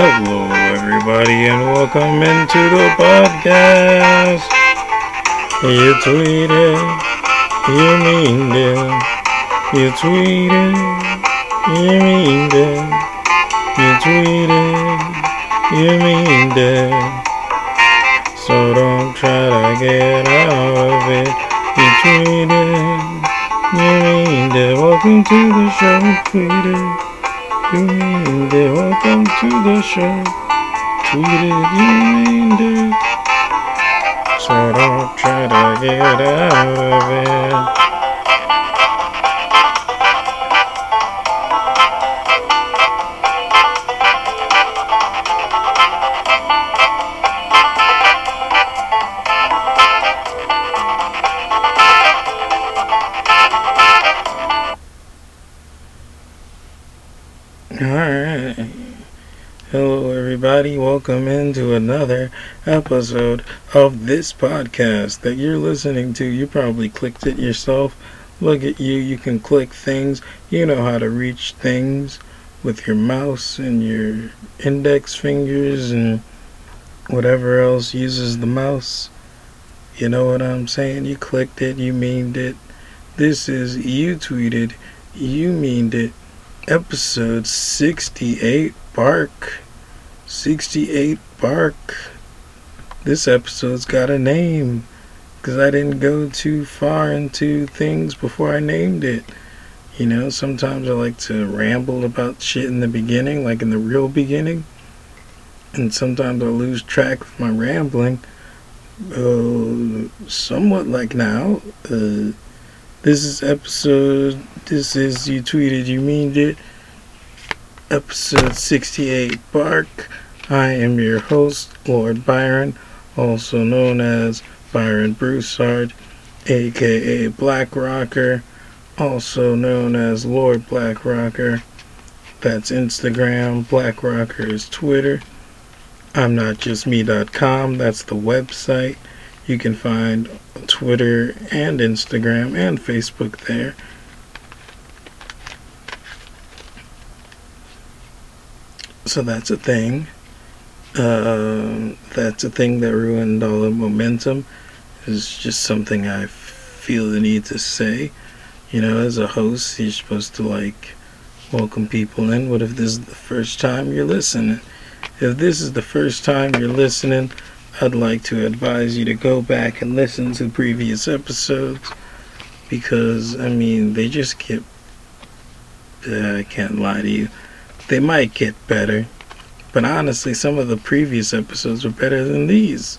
Hello everybody and welcome into the podcast. You tweeted, you mean it. You tweeted, you mean it. You tweeted, you mean it. So don't try to get out of it. You tweeted, you mean it. Welcome to the show, tweeted. You mean it, welcome to the show. Tweet it, you mean it. So don't try to get out of it. Welcome into another episode of this podcast that you're listening to. You probably clicked it yourself. Look at you. You can click things. You know how to reach things with your mouse and your index fingers and whatever else uses the mouse. You know what I'm saying? You clicked it. You memed it. This is You Tweeted, You Memed It, episode 68. Bark. 68 Bark. This episode's got a name because I didn't go too far into things before I named it. You know, sometimes I like to ramble about shit in the beginning, like in the real beginning, and sometimes I lose track of my rambling. Somewhat like now. This is You Tweeted, You Memed It, episode 68 Bark. I am your host, Lord Byron, also known as Byron Broussard, aka Black Rocker, also known as Lord Black Rocker. That's Instagram. Black Rocker is Twitter. I'm Not Just Me.com, that's the website. You can find Twitter and Instagram and Facebook there. So that's a thing. That's a thing that ruined all the momentum. It's just something I feel the need to say. You know, as a host, you're supposed to, like, welcome people in. What if this is the first time you're listening? If this is the first time you're listening, I'd like to advise you to go back and listen to previous episodes. Because, I mean, they just get... I can't lie to you. They might get better, but honestly, some of the previous episodes were better than these.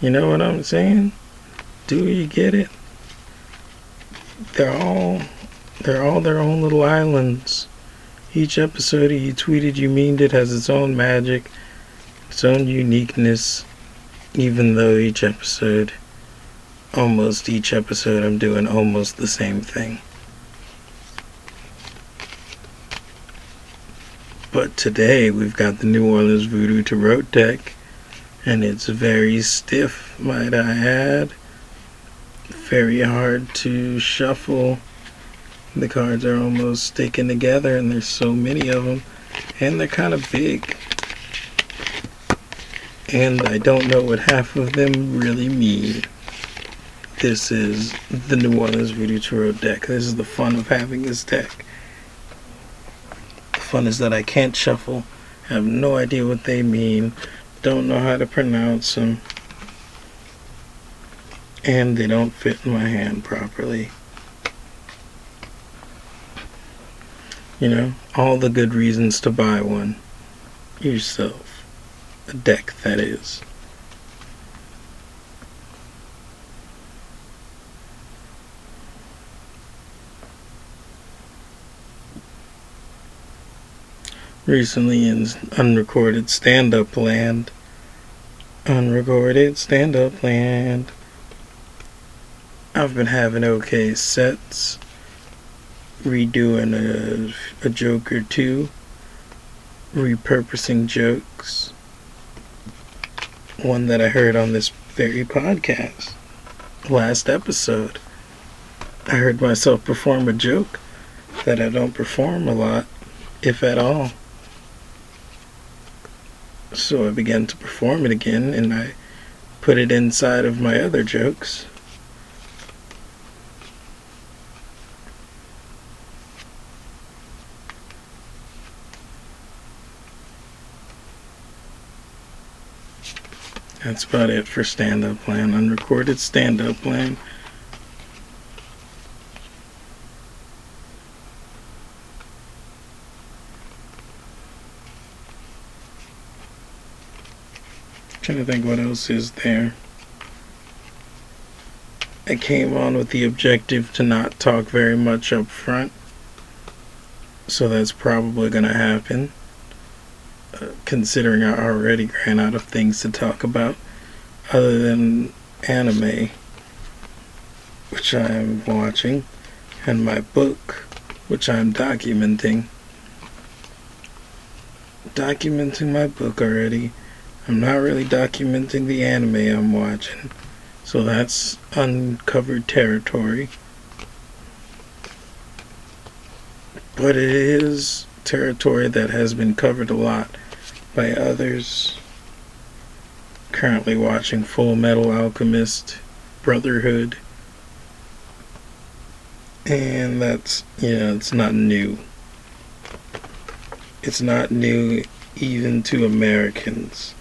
You know what I'm saying? Do you get it? They're all their own little islands. Each episode of You Tweeted, You Memed It has its own magic, its own uniqueness, even though each episode, I'm doing almost the same thing. But today we've got the New Orleans Voodoo Tarot deck, and it's very stiff, might I add. Very hard to shuffle. The cards are almost sticking together, and there's so many of them, and they're kind of big. And I don't know what half of them really mean. This is the New Orleans Voodoo Tarot deck. This is the fun of having this deck. Fun is that I can't shuffle, have no idea what they mean, don't know how to pronounce them, and they don't fit in my hand properly. You know, all the good reasons to buy one yourself, a deck that is. Recently in unrecorded stand-up land, I've been having okay sets, redoing a joke or two, repurposing jokes, one that I heard on this very podcast, last episode. I heard myself perform a joke that I don't perform a lot, if at all. so I began to perform it again, and I put it inside of my other jokes. That's about it for stand-up plan, unrecorded stand-up plan. Trying to think what else is there. I came on with the objective to not talk very much up front, so that's probably going to happen. Considering I already ran out of things to talk about other than anime, which I am watching, and my book, which I am documenting. Documenting my book already. I'm not really documenting the anime I'm watching, so that's uncovered territory. But it is territory that has been covered a lot by others. Currently watching Full Metal Alchemist Brotherhood, and that's, yeah, it's not new. It's not new even to Americans.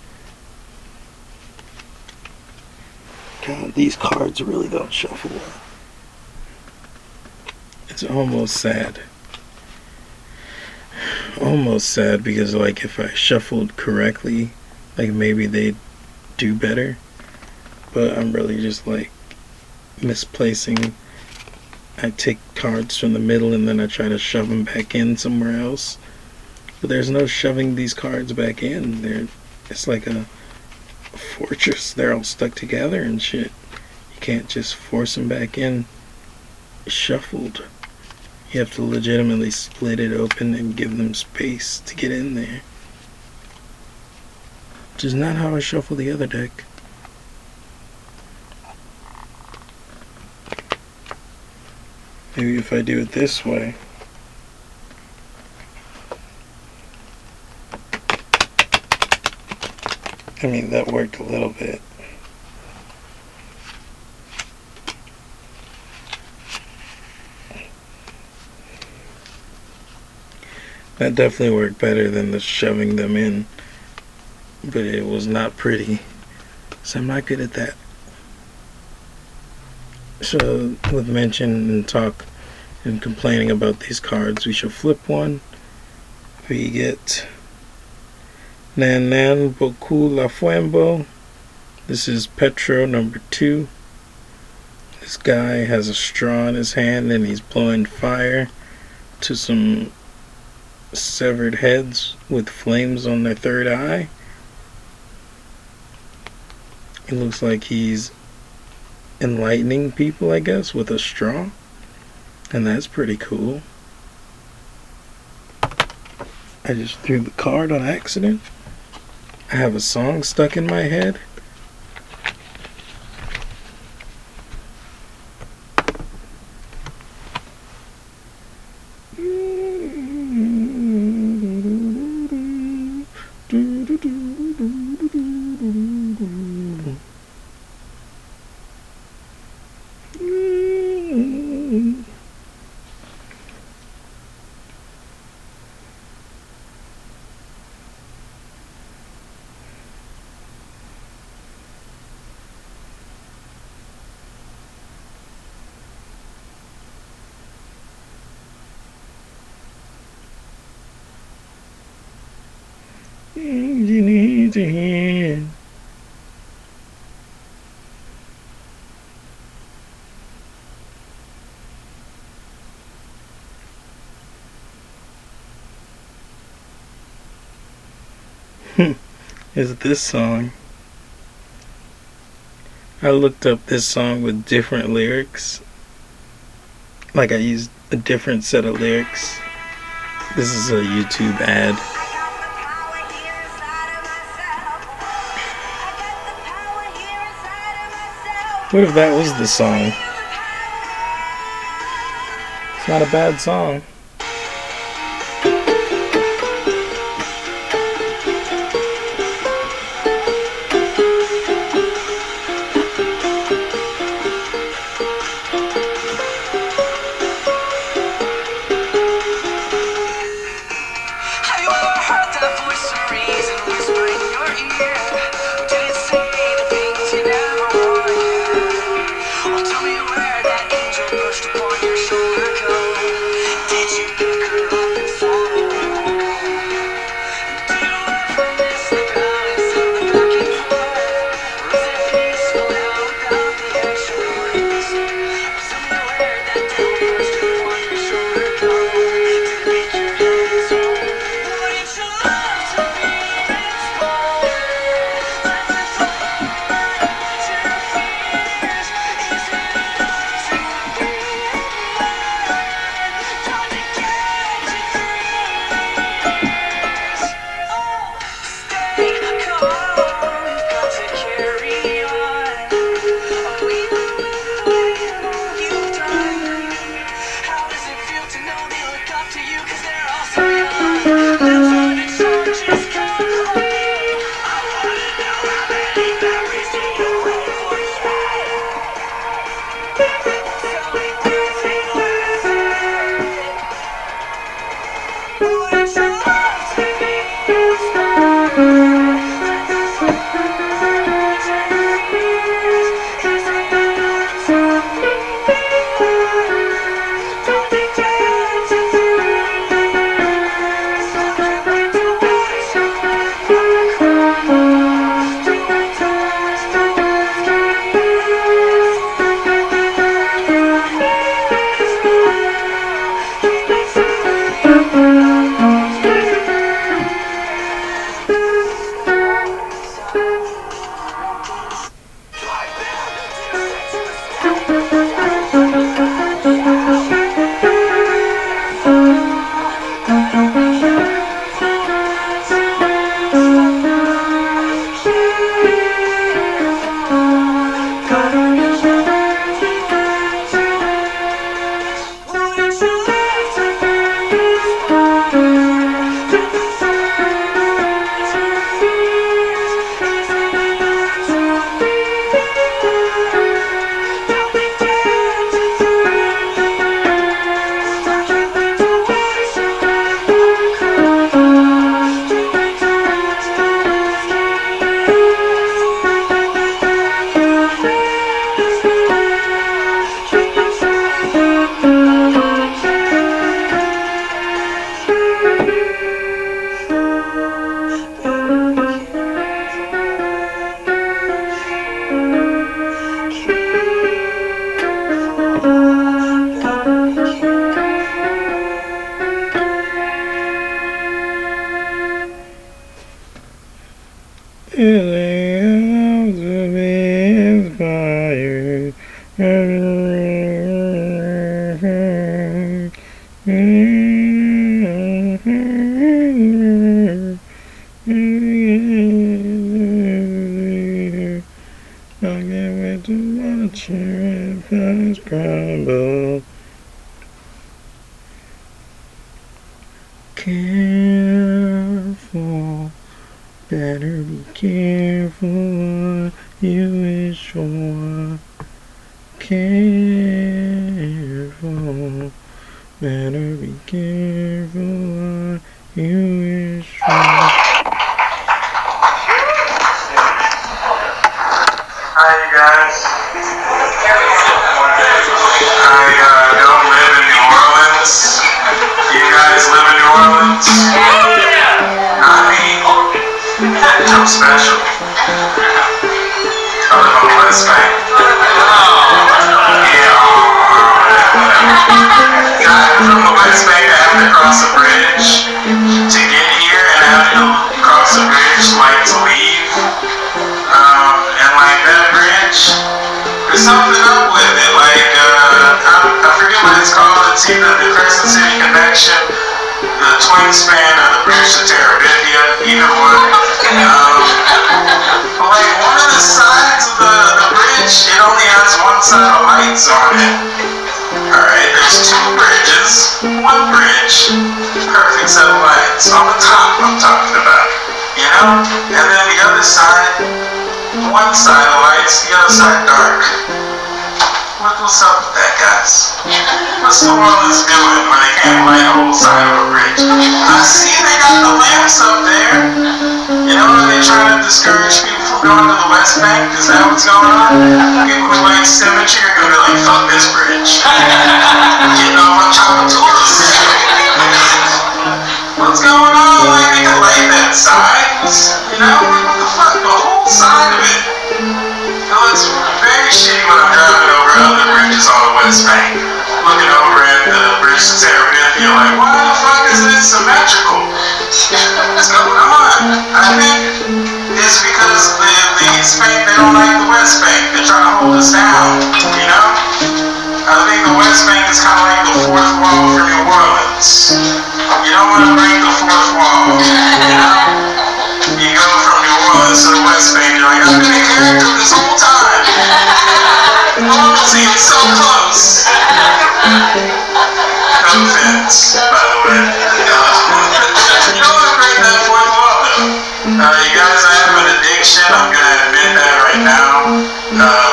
God, these cards really don't shuffle well. It's almost sad. Almost sad, because like if I shuffled correctly, like maybe they'd do better, but I'm really just like misplacing. I take cards from the middle and then I try to shove them back in somewhere else, but there's no shoving these cards back in. It's like a fortress. They're all stuck together and shit. You can't just force them back in shuffled. You have to legitimately split it open and give them space to get in there. Which is not how I shuffle the other deck. Maybe if I do it this way. I mean, that worked a little bit. That definitely worked better than the shoving them in, but it was not pretty, so I'm not good at that. So with mention and talk and complaining about these cards, we shall flip one. We get Nanan Bokulu la Fuenbo. This is Petro number 2. This guy has a straw in his hand and he's blowing fire to some severed heads with flames on their third eye. It looks like he's enlightening people, I guess, with a straw, and that's pretty cool. I just threw the card on accident. I have a song stuck in my head. You need to hear. Is this song? I looked up this song with different lyrics. Like I used a different set of lyrics. This is a YouTube ad. What if that was the song? It's not a bad song. crushed upon your shoulder cold. Did you pick her up and swallow her whole? Did you ever miss the balance of the back and forth? Was it peaceful out about the actual race? Or somewhere that down crushed upon your shoulder cold? To make your hands old? Wouldn't you love to be this bold? Let the fire at your fears. Is it enough to be mine? Time to catch you dreamers. Oh, stay calm. We've got to carry on. Are we moving the way you've done? How does it feel to know they look up to you? Cause they're all so young. That's all the charges come home. I wanna know how many memories do you hold for the Crescent City Connection, the twin span of the British to Terabithia, either one. Like one of the sides of the bridge, it only has one side of lights on it. Alright, there's two bridges, one bridge, perfect set of lights. On the top I'm talking about, you know? And then the other side, one side of lights, the other side dark. What's up with that, guys? What's the world is doing when they can't light a whole side of a bridge? I see they got the lamps up there. You know, they're trying to discourage people going to the West Bank? Is that what's going on? People who like symmetry are going to like, fuck this bridge. Getting off on Choppatours. What's going on? Like, they can lay that side. You know, like, what the fuck? The whole side of it. It looks very shitty when I'm driving over other bridges on the West Bank. Looking over at the bridge to San Francisco, you're like, why the fuck is this symmetrical? What's going on? I think it's because the East Bank, they don't like the West Bank. They're trying to hold us down, you know? I think the West Bank is kind of like the fourth wall for New Orleans. You don't want to break the fourth wall, you know? You go from New Orleans to the West Bank, you're like, I've been a character this whole time. It seems so close. No offense, by the way. You don't want to break that fourth wall, though. You guys, I'm going to admit that right now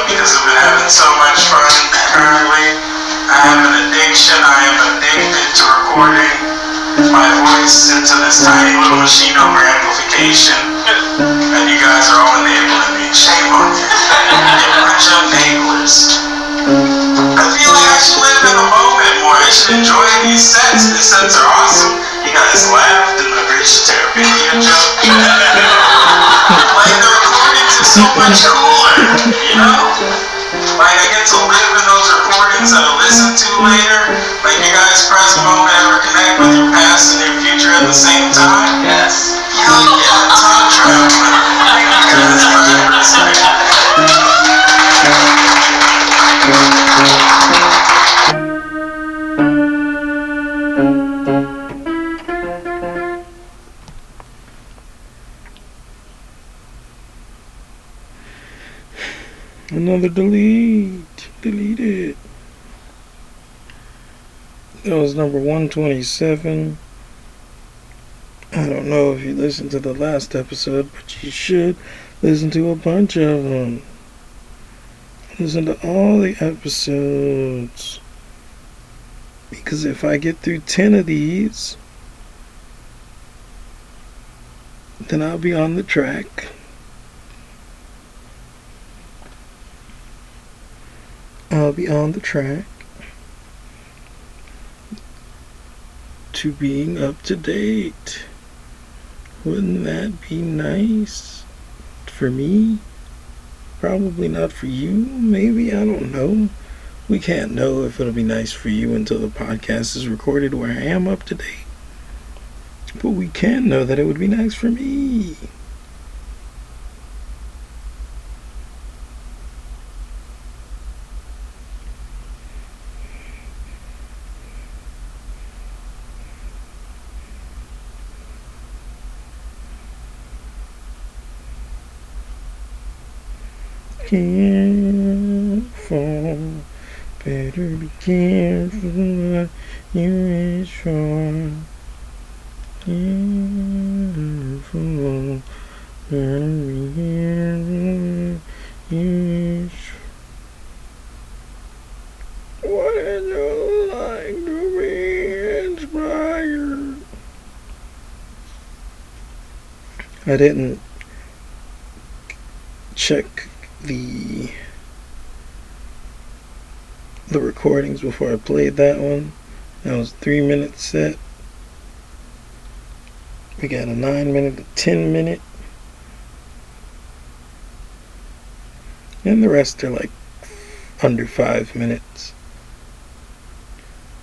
because I've been having so much fun currently. I have an addiction. I am addicted to recording my voice into this tiny little machine over amplification. And you guys are all enabling me. Shame on you. You're a bunch of enablers. I feel like I should live in the moment more. I should enjoy these sets. These sets are awesome. You guys laughed in the British therapy joke. Like, the recordings are so much cooler, you know? Like, I get to live in those recordings that I listen to later. Like, you guys present moment ever connect with your past and your future at the same time? Yes. Hell yeah, time traveling. That's my perspective. Another delete. Delete it. That was number 127. I don't know if you listened to the last episode, but you should listen to a bunch of them. Listen to all the episodes. Because if I get through 10 of these, then I'll be on the track. I'll be on the track to being up to date. Wouldn't that be nice? For me? Probably not for you. Maybe, I don't know. We can't know if it'll be nice for you until the podcast is recorded where I am up to date. But we can know that it would be nice for me. Careful, better be careful what you wish for. Careful, better be careful what you wish for. Wouldn't you like to be inspired? I didn't check the recordings before I played that one. That was a 3-minute set. We got a 9-minute, a 10-minute. And the rest are like under 5 minutes.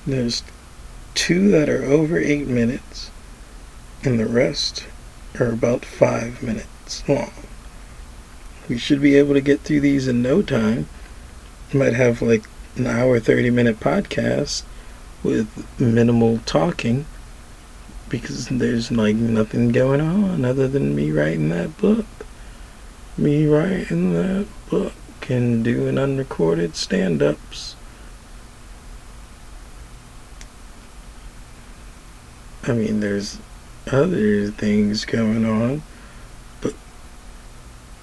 There's 2 that are over 8 minutes. And the rest are about 5 minutes long. We should be able to get through these in no time. We might have like an hour, 30-minute podcast with minimal talking because there's like nothing going on other than me writing that book. Me writing that book and doing unrecorded stand-ups. I mean, there's other things going on.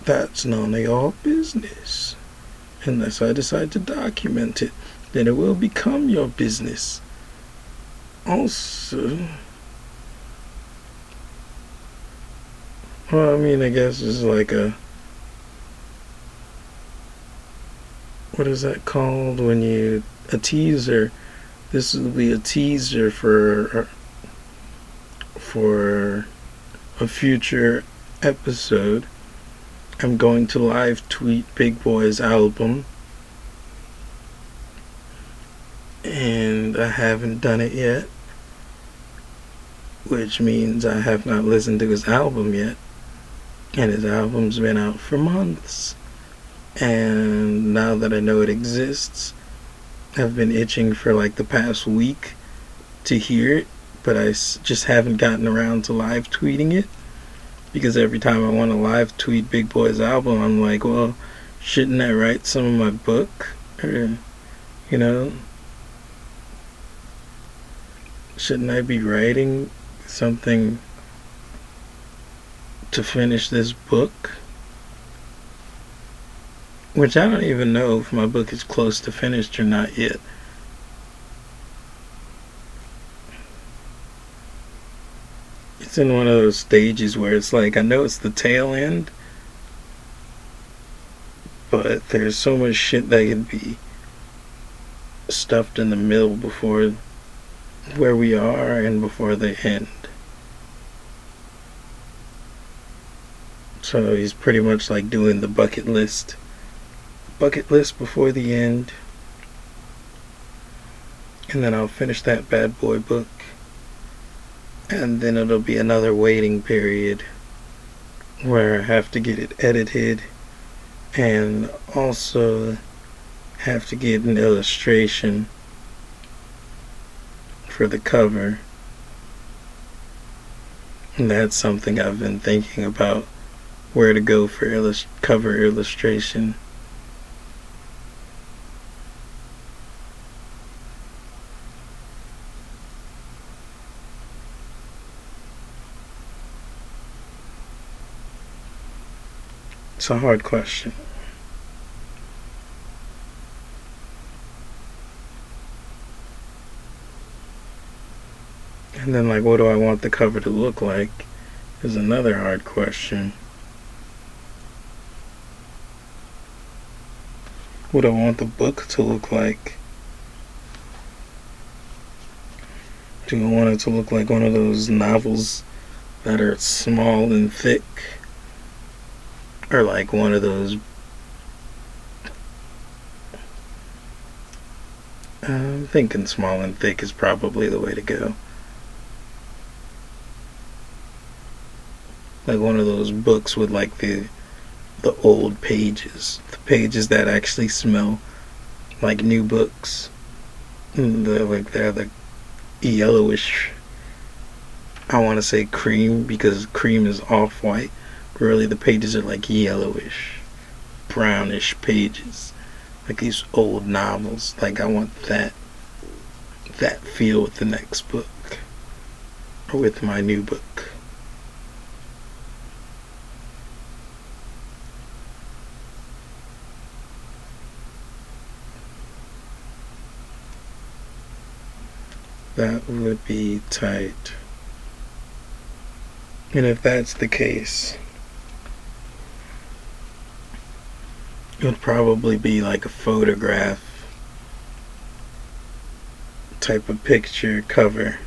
That's none of your business. Unless I decide to document it, then it will become your business. Also, well, I mean, I guess it's like a what is that called when you, a teaser. This will be a teaser for a future episode. I'm going to live tweet Big Boy's album, and I haven't done it yet, which means I have not listened to his album yet, and his album's been out for months, and now that I know it exists, I've been itching for like the past week to hear it, but I just haven't gotten around to live tweeting it, because every time I want to live tweet Big Boy's album, I'm like, well, shouldn't I write some of my book, or, you know, shouldn't I be writing something to finish this book? Which I don't even know if my book is close to finished or not yet. It's in one of those stages where it's like, I know it's the tail end, but there's so much shit that could be stuffed in the middle before where we are and before they end. So he's pretty much like doing the bucket list. Bucket list before the end. And then I'll finish that bad boy book. And then it'll be another waiting period where I have to get it edited and also have to get an illustration for the cover. And that's something I've been thinking about, where to go for cover illustration. It's a hard question. And then, like, what do I want the cover to look like is another hard question. What do I want the book to look like? Do I want it to look like one of those novels that are small and thick? Or like one of those I'm thinking small and thick is probably the way to go. Like one of those books with like the old pages. The pages that actually smell like new books. They're the yellowish, I want to say cream, because cream is off-white. Really the pages are like yellowish, brownish pages. Like these old novels. Like I want that feel with the next book. Or with my new book. That would be tight. And if that's the case, it would probably be like a photograph type of picture cover.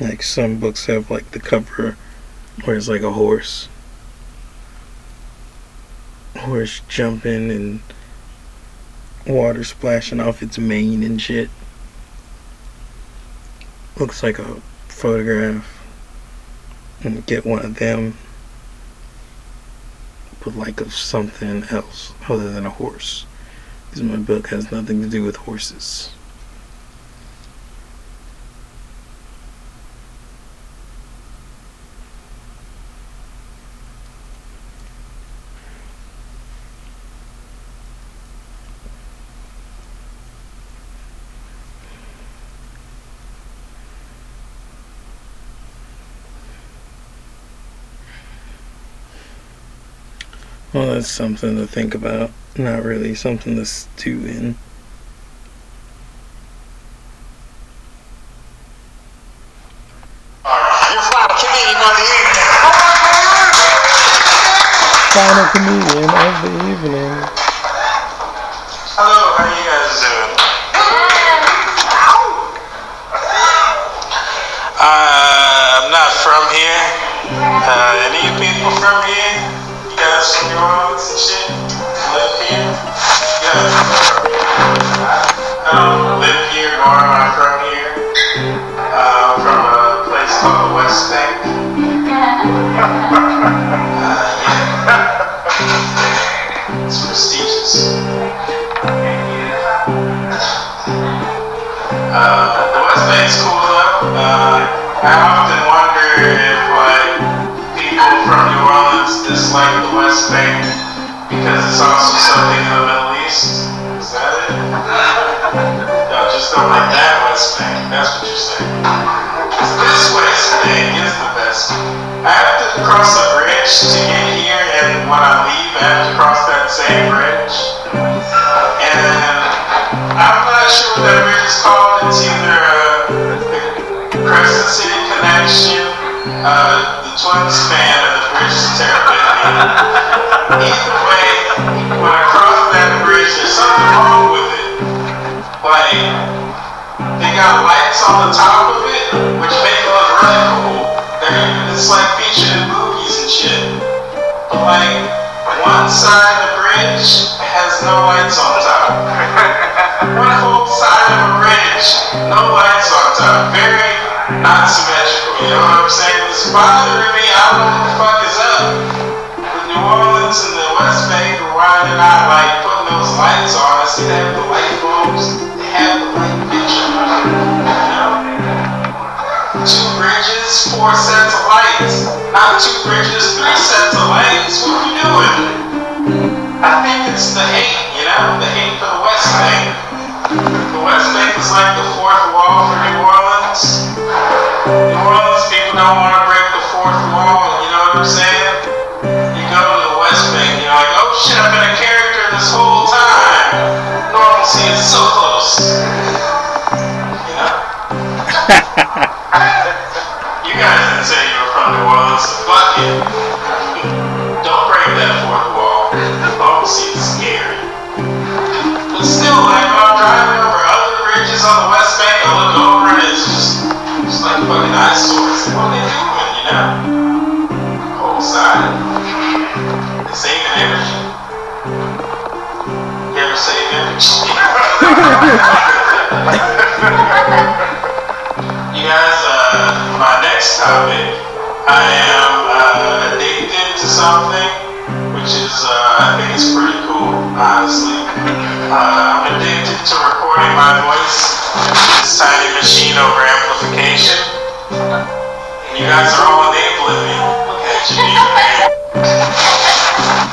Like some books have like the cover where it's like a horse jumping and water splashing off its mane and shit. Looks like a photograph, and get one of them with like of something else other than a horse, because my book has nothing to do with horses. Well, that's something to think about, not really something to stew in. Your final comedian of the evening. Final comedian of the evening. Any people from here? You guys from New Orleans and shit? Live here? Yeah. I don't live here, nor am I from here. From a place called West Bank. Yeah. It's prestigious. The West Bank's cool though. I often wonder if people from New Orleans dislike the West Bank because it's also something in the Middle East. Is that it? Y'all just don't like that West Bank. That's what you're saying. This West Bank is the best. I have to cross a bridge to get here, and when I leave, I have to cross that same bridge. And I'm not sure what that bridge is called. It's either the Crescent City Connection, the twin span of the bridge is terrible. Either way, when I cross that bridge, there's something wrong with it. Like, they got lights on the top of it, which make it look really cool. It's like featured in movies and shit. But like, one side of the bridge has no lights on top. One whole side of a bridge, no lights on top. Very not symmetrical, you know what I'm saying? It's bothering me. I don't know what the fuck is up with New Orleans and the West Bank. Why they're not like putting those lights on? I see they have the light bulbs, they have the light picture, you know? 2 bridges, 4 sets of lights. Not 2 bridges, 3 sets of lights. What are you doing? I think it's the hate, you know? The hate for the West Bank. The West Bank is like the 4th wall for New Orleans. New Orleans people don't want to break the 4th wall, you know what I'm saying? You go to the West Bank, you're like, oh shit, I've been a character this whole time. Normalcy is so close. You know? You guys didn't say you were from New Orleans, so fuck it. Don't break that 4th wall. Normalcy is scary. But still, like, when I'm driving over other bridges on the West Bank, I look over and it's just like fucking eyesores. What are they doing, you know? Whole side. They saving energy. You ever save energy? You guys, my next topic, I am addicted to something, which is, I think it's pretty cool, honestly. I'm addicted to recording my voice. This tiny machine over amplification. You guys are all enabled with me. Look at you, man.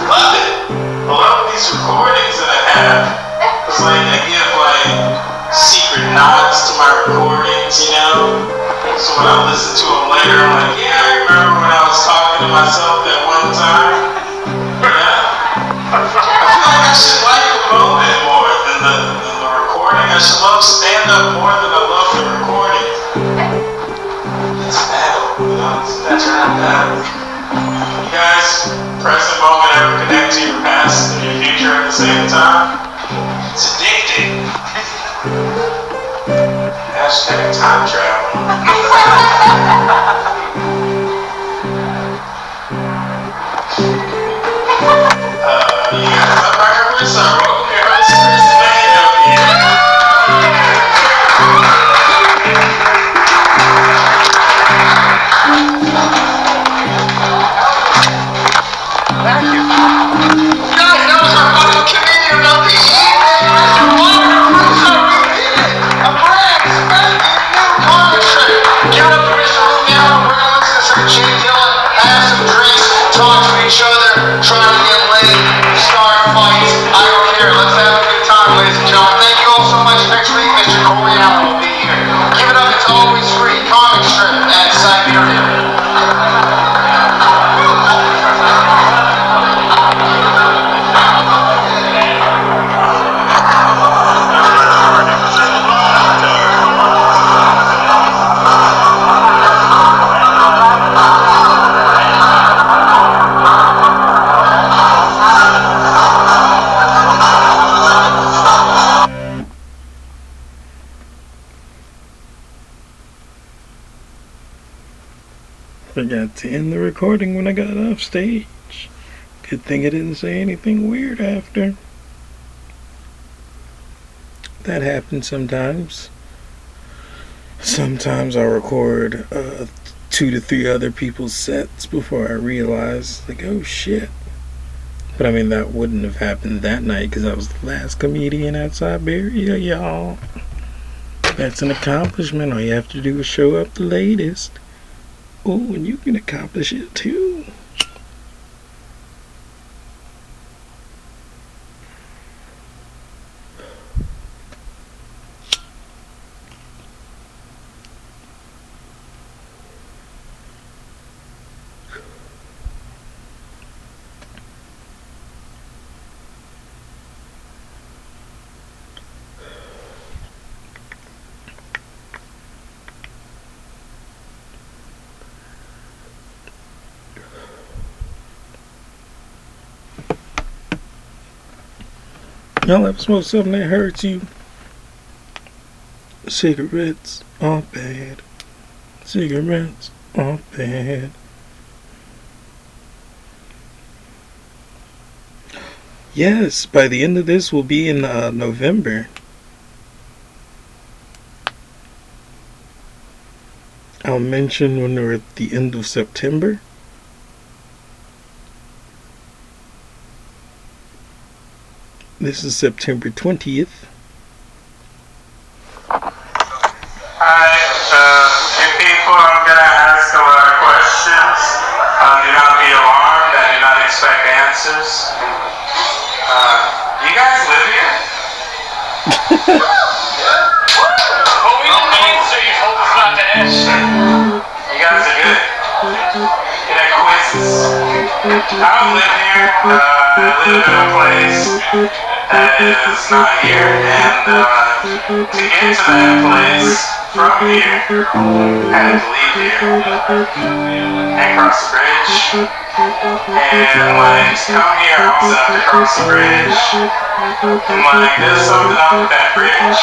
Love it. I love these recordings that I have. It's like I give like secret nods to my recordings, you know? So when I listen to them later, I'm like, yeah, I remember when I was talking to myself that one time. Yeah. I feel like I should like the moment more than the recording. I should love stand-up more than I love the recording. It's a battle, you know, it's a natural battle. You guys, present moment ever connect to your past and your future at the same time? It's addicting. Hashtag time travel. You guys up my hermits? I woke up your host, Chris May over here. Get up, Mr. Smith! forgot to end the recording when I got off stage. Good thing I didn't say anything weird after. That happens sometimes. Sometimes I record 2 to 3 other people's sets before I realize, like, oh shit. But I mean, that wouldn't have happened that night because I was the last comedian at Siberia, y'all. That's an accomplishment. All you have to do is show up the latest. Oh, and you can accomplish it too. Y'all ever smoke something that hurts you? Cigarettes are bad. Cigarettes are bad. Yes, by the end of this, we'll be in November. I'll mention when we're at the end of September. This is September 20th. Hi, if people are going to ask a lot of questions, do not be alarmed. I do not expect answers. Do you guys live here? Well, we don't answer. You told us not to answer. You guys are good. You know, quizzes. I don't live here. I live in a place that is not here, and to get to that place from here, I had to leave here and cross the bridge. And like, come here, I was out to cross the bridge. And like, there's something up with that bridge. It's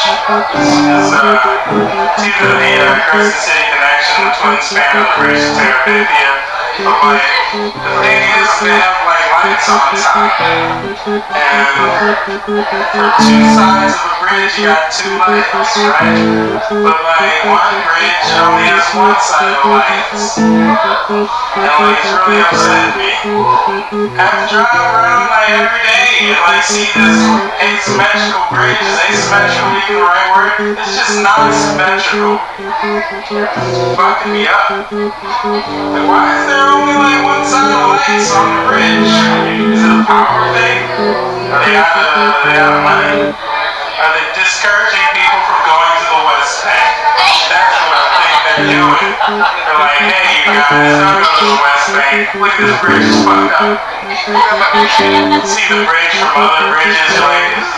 either the Crescent City Connection, the twin span of the bridge to Terabithia. But like, the thing is, they have like lights on top. And for two sides of the bridge, you got two lights, right? But like, one bridge only has one side of lights. And like, it's really upset me. I've drive around like every day and like see this asymmetrical bridge. Is asymmetrical even the right word? It's just not symmetrical. It's fucking me up. Like, why is there only like one side of lights on the bridge? Is it a power thing? Are they out of money? Are they discouraging people from going to the West Bank? That's what I think they're doing. They're like, hey, you guys, don't go to the West Bank. Look at the bridge, it's fucked up. See the bridge from other bridges, you're like, what's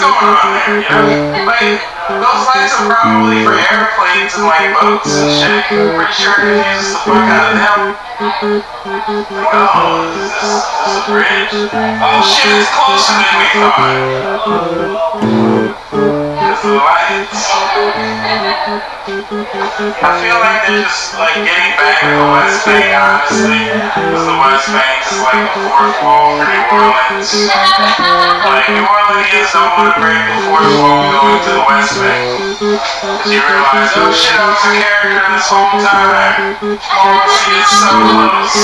going on there, you know? Like, those lights are probably for airplanes and like boats and shit. Pretty sure it uses the fuck out of them. Oh, this is a bridge. Oh shit, it's closer than we thought. It's the lights. I feel like they're just like getting back to the West Bank, honestly. Because the West Bank is like the fourth wall for New Orleans. Like, New Orleans don't want to break the fourth wall going to the West Bank. Because you realize, oh shit, I was a character this whole time. It's so close.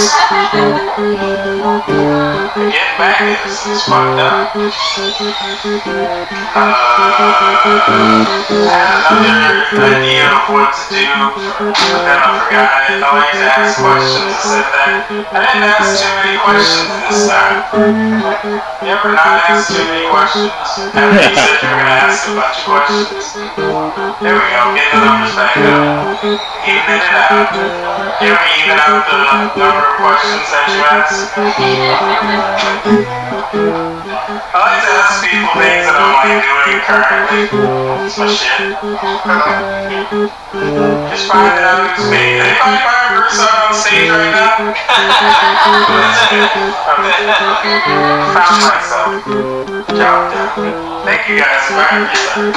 Get back, this is fucked up. I had another idea of what to do, but then I forgot. I like to ask questions, and that I didn't ask too many questions this time. You ever not ask too many questions? And you said you were going to ask a bunch of questions. There we go, get the numbers back up. Even it out. You ever even out the number of questions that you ask? I like to ask people things that I don't like doing, It's fine now. It's me. Anybody Byron Broussard on stage right now? Found myself. Job done. Thank you guys for having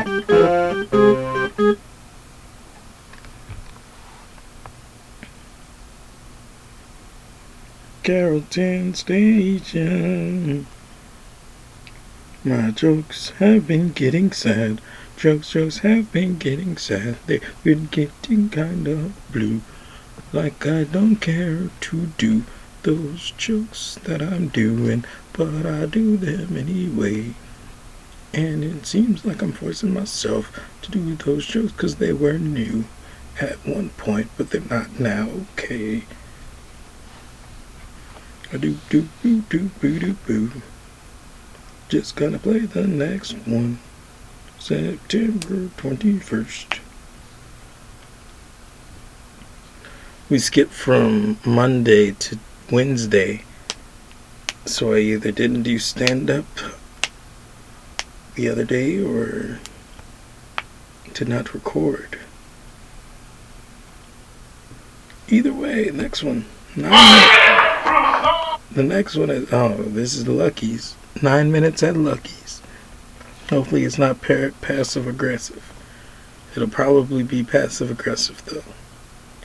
me. Byron Broussard. Carrollton Station. My jokes have been getting sad. Jokes have been getting sad. They've been getting kind of blue. Like I don't care to do those jokes that I'm doing, but I do them anyway. And it seems like I'm forcing myself to do those jokes because they were new at one point, but they're not now, okay? Do. Just gonna play the next one. September 21st. We skipped from Monday to Wednesday. So I either didn't do stand-up the other day or did not record. Either way, next one. The next one is, this is Lucky's. 9 minutes at Lucky's. Hopefully it's not passive-aggressive. It'll probably be passive-aggressive, though.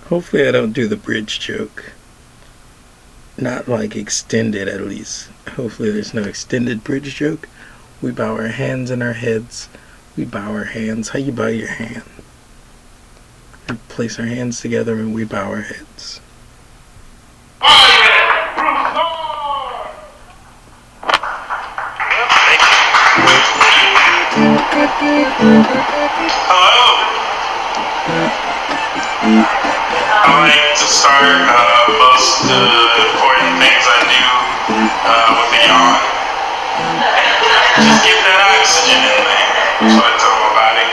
Hopefully I don't do the bridge joke. Not, like, extended, at least. Hopefully there's no extended bridge joke. We bow our hands and our heads. We bow our hands. How you bow your hand? We place our hands together and we bow our heads. Hello. I like to start most important things I do with a yawn. Just get that oxygen in there. That's what I tell my body.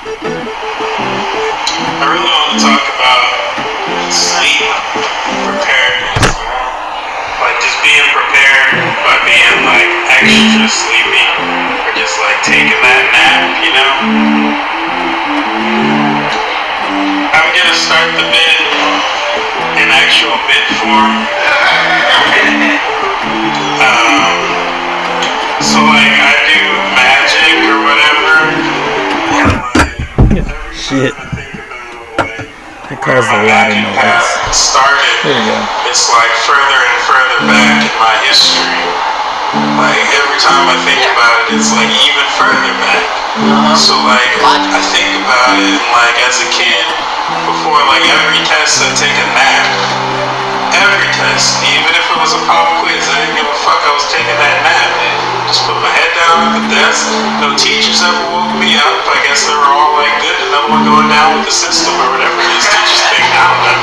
I really want to talk about sleep preparedness. Like just being prepared by being like extra sleepy or just like taking that nap, you know? I'm gonna start the bid in actual bid form. So like I do magic or whatever. Shit. That caused a lot of noise. There you go. It's like further and further back in my history. Like every time I think about it, it's like even further back. So like I think about it like as a kid, before like every test I take a nap. Every test, even if it was a pop quiz, I didn't give a fuck. I was taking that nap. Just put my head down at the desk. No teachers ever woke me up. I guess they were all like good and then we're going down with the system or whatever. These teachers think I'm done.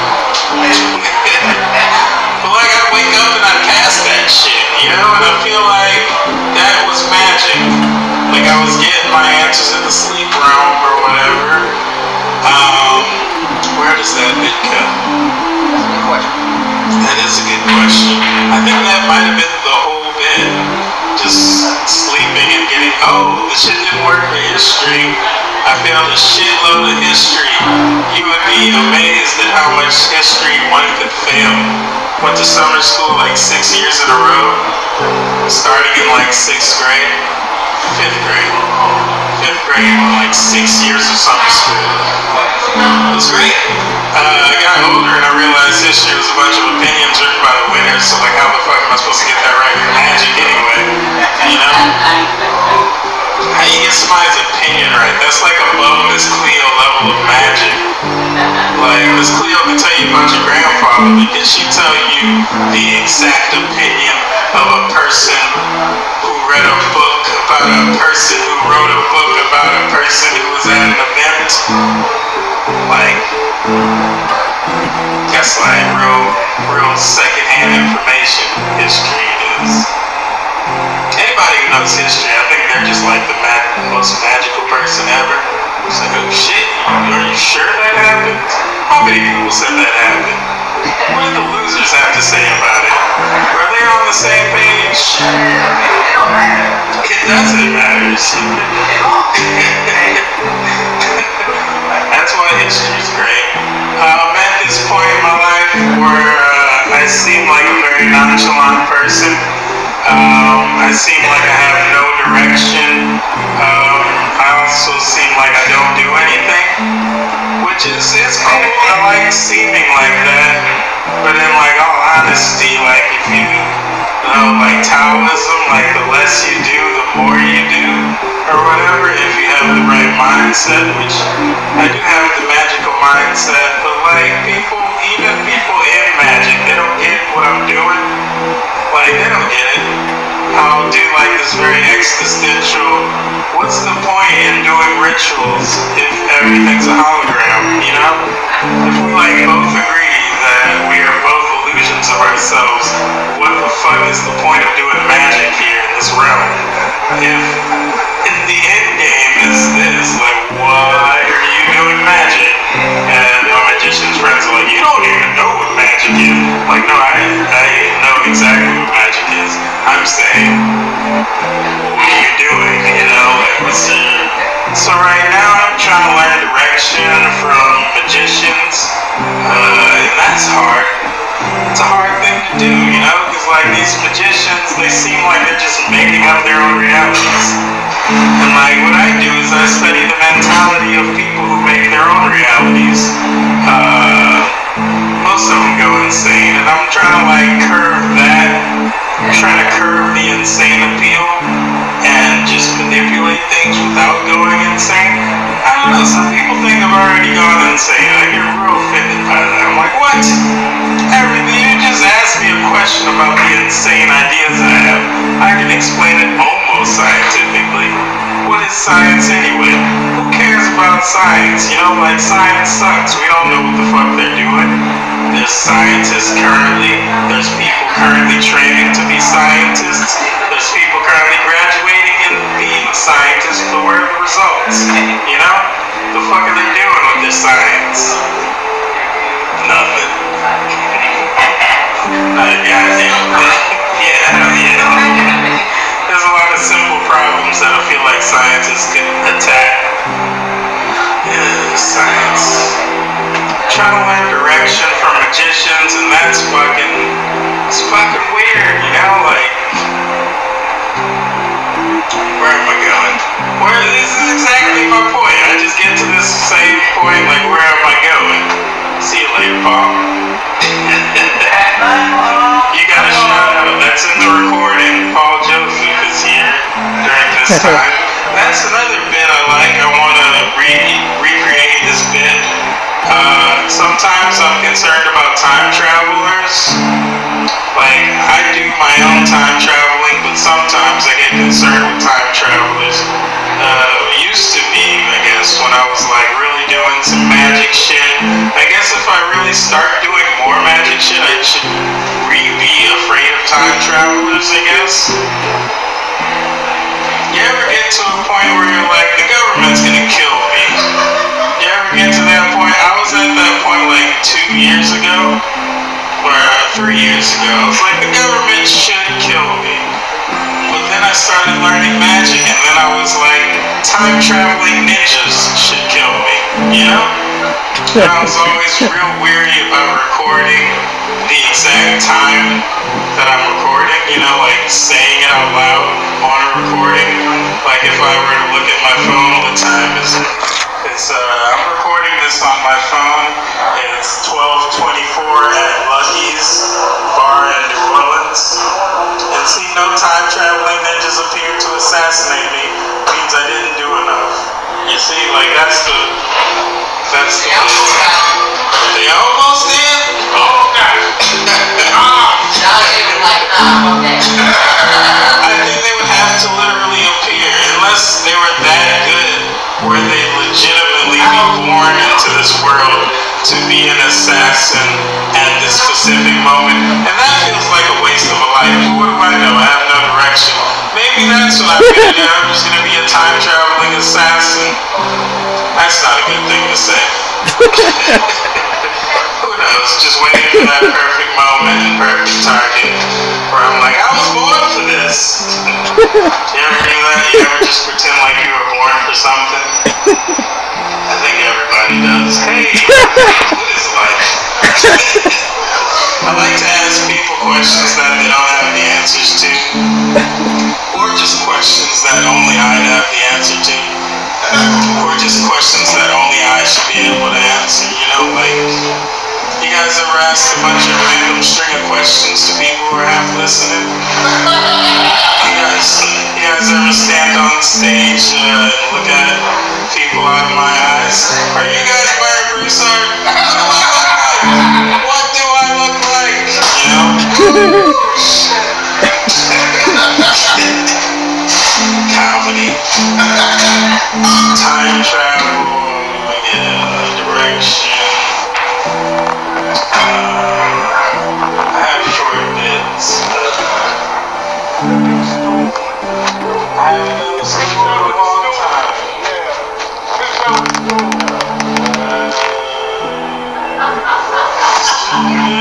But like I wake up and I cast that shit, you know, and I feel like that was magic. Like I was getting my answers in the sleep realm or whatever. Where does that bit go? That's a good question. That is a good question. I think that might have been the whole bit. Just sleeping and getting, oh, this shit didn't work for history. I found a shitload of history. You would be amazed at how much history one could fail. Went to summer school like 6 years in a row, starting in like 5th grade, like 6 years of summer school. It was great. I got older and I realized history was a bunch of opinions written by the winners, so like how the fuck am I supposed to get that right with magic anyway, you know? How you get somebody's opinion right? That's like above Miss Cleo level of magic. Like, Miss Cleo can tell you about your grandfather, but did she tell you the exact opinion of a person who read a book about a person who wrote a book about a person who was at an event? Like, that's like real secondhand information. History is. Anybody who knows history, I think they're just like the most magical person ever. It's like, oh shit, are you sure that happened? many people said that happened. What do losers have to say about it? Were they on the same page? It doesn't matter. That's why history's great. I'm at this point in my life where I seem like a very nonchalant person. I seem like I have no direction. I also seem like I don't do anything, which is, it's cool. I like seeming like that, but in like all honesty, like if you know, like Taoism, like the less you do, the more you do, or whatever, if you have the right mindset, which I do have the magical mindset, but like people, even people in magic, they don't get what I'm doing. Like, they don't get it. I'll do like this very existential, what's the point in doing rituals if everything's a hologram, you know? If we like both agree that we are both illusions of ourselves, what the fuck is the point of doing magic here in this realm? If the end game is this, like, why are you doing magic? And my magician's friends are like, you don't even know what magic is. Like, no, I know exactly what magic is. I'm saying, what are you doing? You know, like, what's your... So right now I'm trying to learn direction from magicians, and that's hard. It's a hard thing to do, you know? Because, like, these magicians, they seem like they're just making up their own realities. And, like, what I do is I study the mentality of people who make their own realities. Most of them go insane, and I'm trying to, like, curve that. I'm trying to curve the insane appeal and just manipulate things without going insane. I don't know, some people think I've already gone insane. I get real offended by that. I'm like, what? Everything, you just asked me a question about the insane ideas I have. I can explain it almost scientifically. What is science anyway? Who cares about science? You know, like, science sucks. We don't know what the fuck they're doing. There's scientists currently. There's people currently training to be scientists. There's people currently graduating and being scientists for the word results. You know? The fuck are they doing with their science? Nothing. Yeah. There's a lot of simple problems that I feel like scientists could attack. Yeah, science. I'm trying to learn direction from magicians, and that's fucking, it's fucking weird, you know? Like, where am I going? Where, this is exactly my point. I just get to this same point, like, where am I going? See you later, Paul. You got a shout out. That's in the recording. Paul Joseph is here during this time. That's another bit I like. I want to recreate this bit. Sometimes I'm concerned about time travelers. Like, I do my own time traveling, but sometimes I get concerned with time travelers. Used to be, I guess, when I was like really doing some magic shit. I guess if I really start doing more magic shit, I should be afraid of time travelers, I guess. You ever get to a point where you're like, the government's gonna kill me? You ever get to that point? I was at that point like 2 years ago, or 3 years ago. I was like, the government should kill me. But then I started learning magic, and then I was like, time traveling ninjas should kill me, you know? And I was always real weary about recording the exact time that I'm recording, you know, like saying it out loud on a recording. Like if I were to look at my phone, the time is I'm recording this on my phone. It's 12:24 at Lucky's bar in New Orleans. And see, no time traveling ninjas appeared to assassinate me. Means I didn't do enough. You see, like that's the they almost did. Oh god. Y'all even like, nah, I'm okay. I think they would have to literally appear unless they were that good, where they legitimately be born into this world to be an assassin at this specific moment, and that feels like a waste of a life. What do I know? I have no direction. Maybe that's what I'm gonna do. I'm just gonna be a time traveling assassin. That's not a good thing to say. I was just waiting for that perfect moment and perfect target where I'm like, I was born for this. You ever do that? You ever just pretend like you were born for something? I think everybody does. Hey, what is life? I like to ask people questions that they don't have any answers to, or just questions that only I have the answer to, or just questions that only I should be able to answer, you know, like... You guys ever asked a bunch of random string of questions to people who are half listening? You guys ever stand on stage and look at people out of my eyes? Are you guys Byron Broussard? What do I look like? You know? Comedy. Time travel. Yeah, direction. I have short bits, but I haven't done this before in a long time. I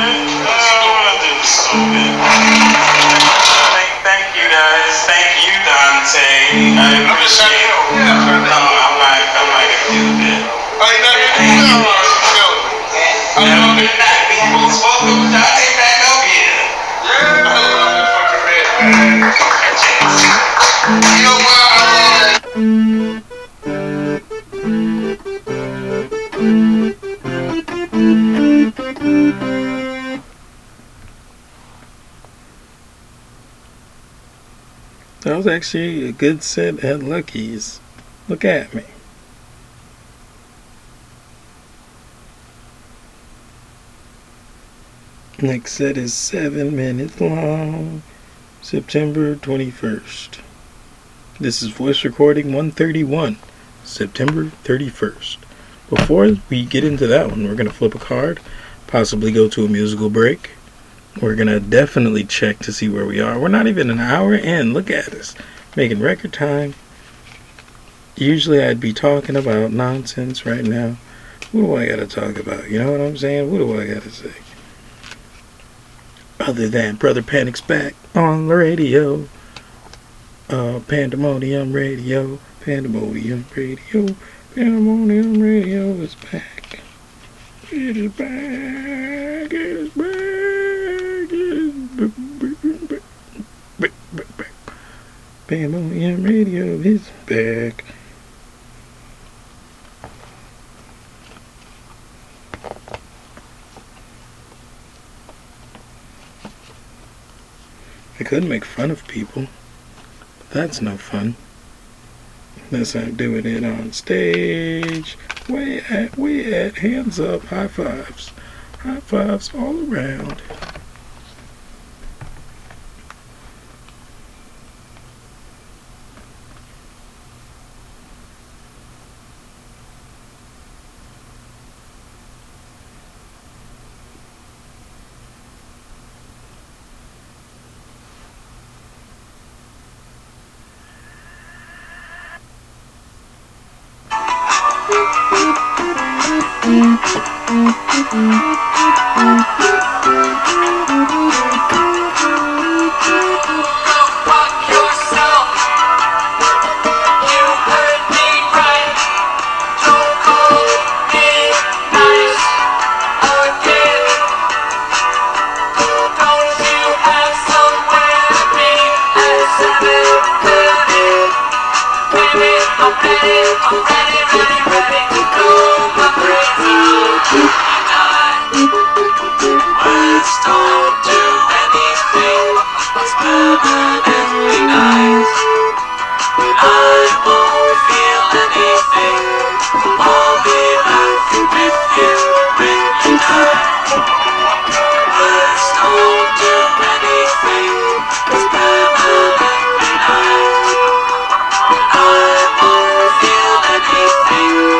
don't want to do this so big. Thank you guys. Thank you, Dante. I appreciate it. No, I'm not going to do the bit. Thank you. I'm not people's welcome. Dante back up here. Yeah, I love the fucking red man. You know what? I love that. That was actually a good set at Lucky's. Look at me. Next set is 7 minutes long, September 21st. This is voice recording 131, September 31st. Before we get into that one, we're going to flip a card, possibly go to a musical break. We're going to definitely check to see where we are. We're not even an hour in. Look at us, making record time. Usually I'd be talking about nonsense right now. What do I got to talk about? You know what I'm saying? What do I got to say? Other than Brother Panic's back on the radio. Pandemonium Radio. Pandemonium Radio. Pandemonium Radio is back. It is back. It is back. It is back. Pandemonium Radio is back. I could make fun of people, but that's no fun. Unless I'm doing it on stage. Way at, hands up, high fives all around. Thank you.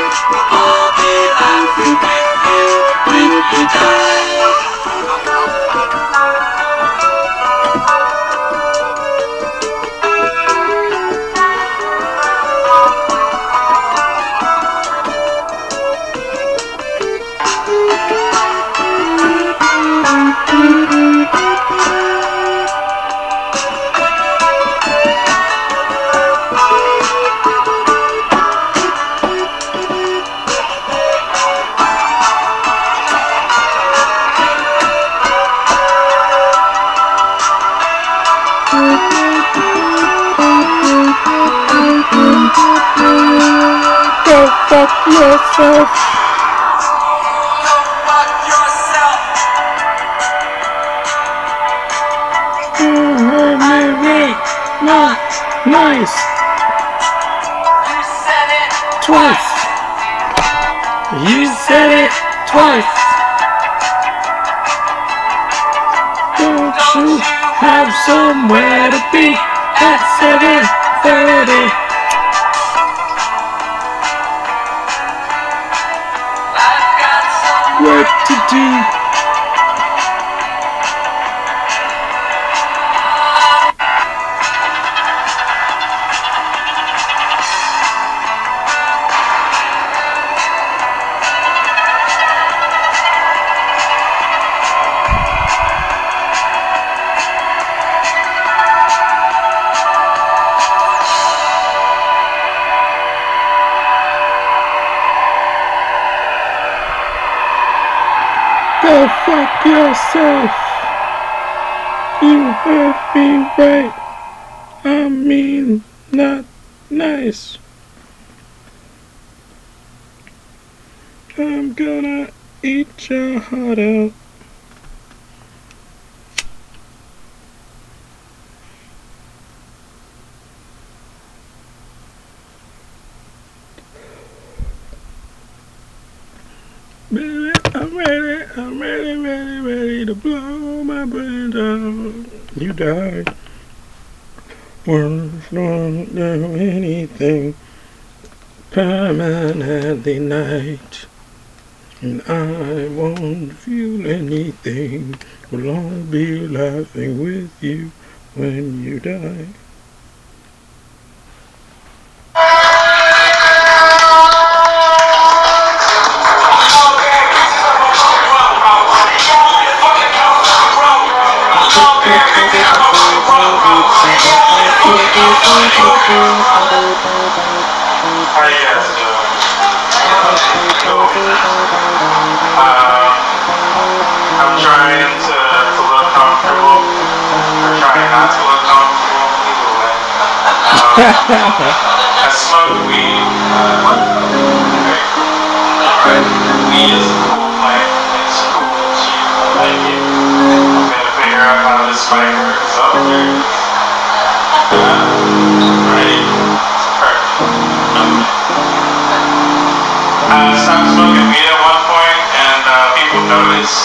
Check yourself. Not nice. You said it twice. You said it twice. Don't you have somewhere to be at 7:30? I've got some work to do. Fuck yourself. You hurt me right. I mean, not nice. I'm gonna eat your heart out. You died. Worse than anything permanent the night. And I won't feel anything. We'll all be laughing with you when you die. I'm trying to look comfortable. I'm trying not to look comfortable either way. I smoke weed. Alright. Weed is a cool plant. It's cool. I like it. I'm gonna figure out how this fight works. Oh, there it is. Alright. It's perfect. Okay. I stopped smoking weed at one point, and people noticed.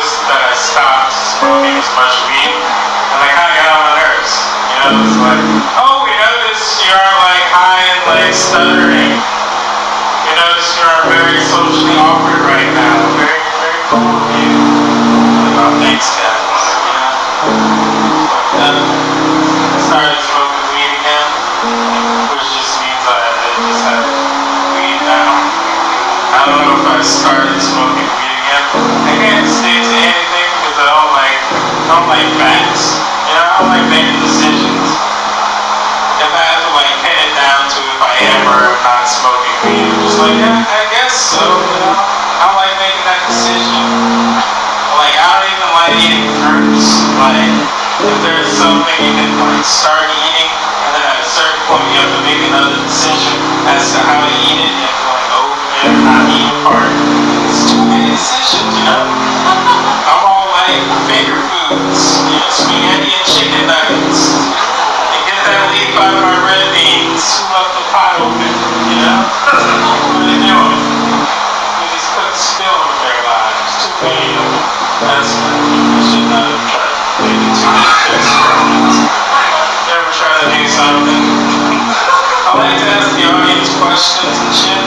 That I stopped smoking as much weed, and they kind of got on my nerves. You know, it's like, oh, we noticed you're like high and like stuttering. We noticed you're very socially awkward right now. Very, very cool of you. About thanks, guys. You know? I started smoking weed again, which just means I just had weed down. I don't know if I started smoking weed. I can't stick to anything because I don't like facts. You know, I don't like making decisions. If I have to like pin it down to if I am or not smoking weed, I'm just like, yeah, I guess so, you know. I don't like making that decision. Like, I don't even like eating fruits. Like, if there's something you can like start eating and then at a certain point you have to make another decision as to how to eat it, if like, oh man, not eat part. Decisions, you know? I'm all like favorite foods, you know, spaghetti and chicken nuggets. And get that leaf out of my red beans, who left the pot open, you know? What are they doing? We just couldn't spill in their lives. Too many of them. That's what we should not have tried. Maybe too many experiments. Never try to do something. I like to ask the audience questions and shit.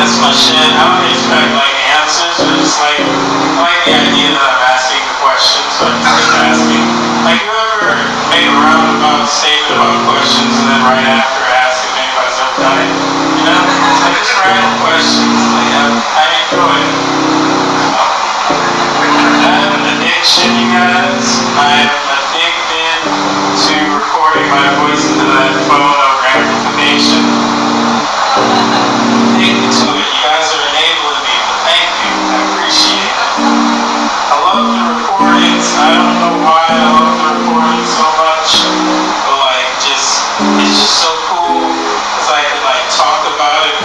That's my shit. I don't expect like answers, or just like I like the idea that I'm asking the questions, so I'm just asking. Like, you ever made a roundabout statement about questions and then right after asking me if I was ever done it? You know? It's like just random questions. Like, I enjoy it. I'm an addiction, you guys. I'm addicted to recording my voice into that phone over amplification. Addicted to it. You guys are enabling me, but thank you. I appreciate it. I love the recordings. I don't know why I love the recordings so much, but like, just it's just so cool because I could like talk about it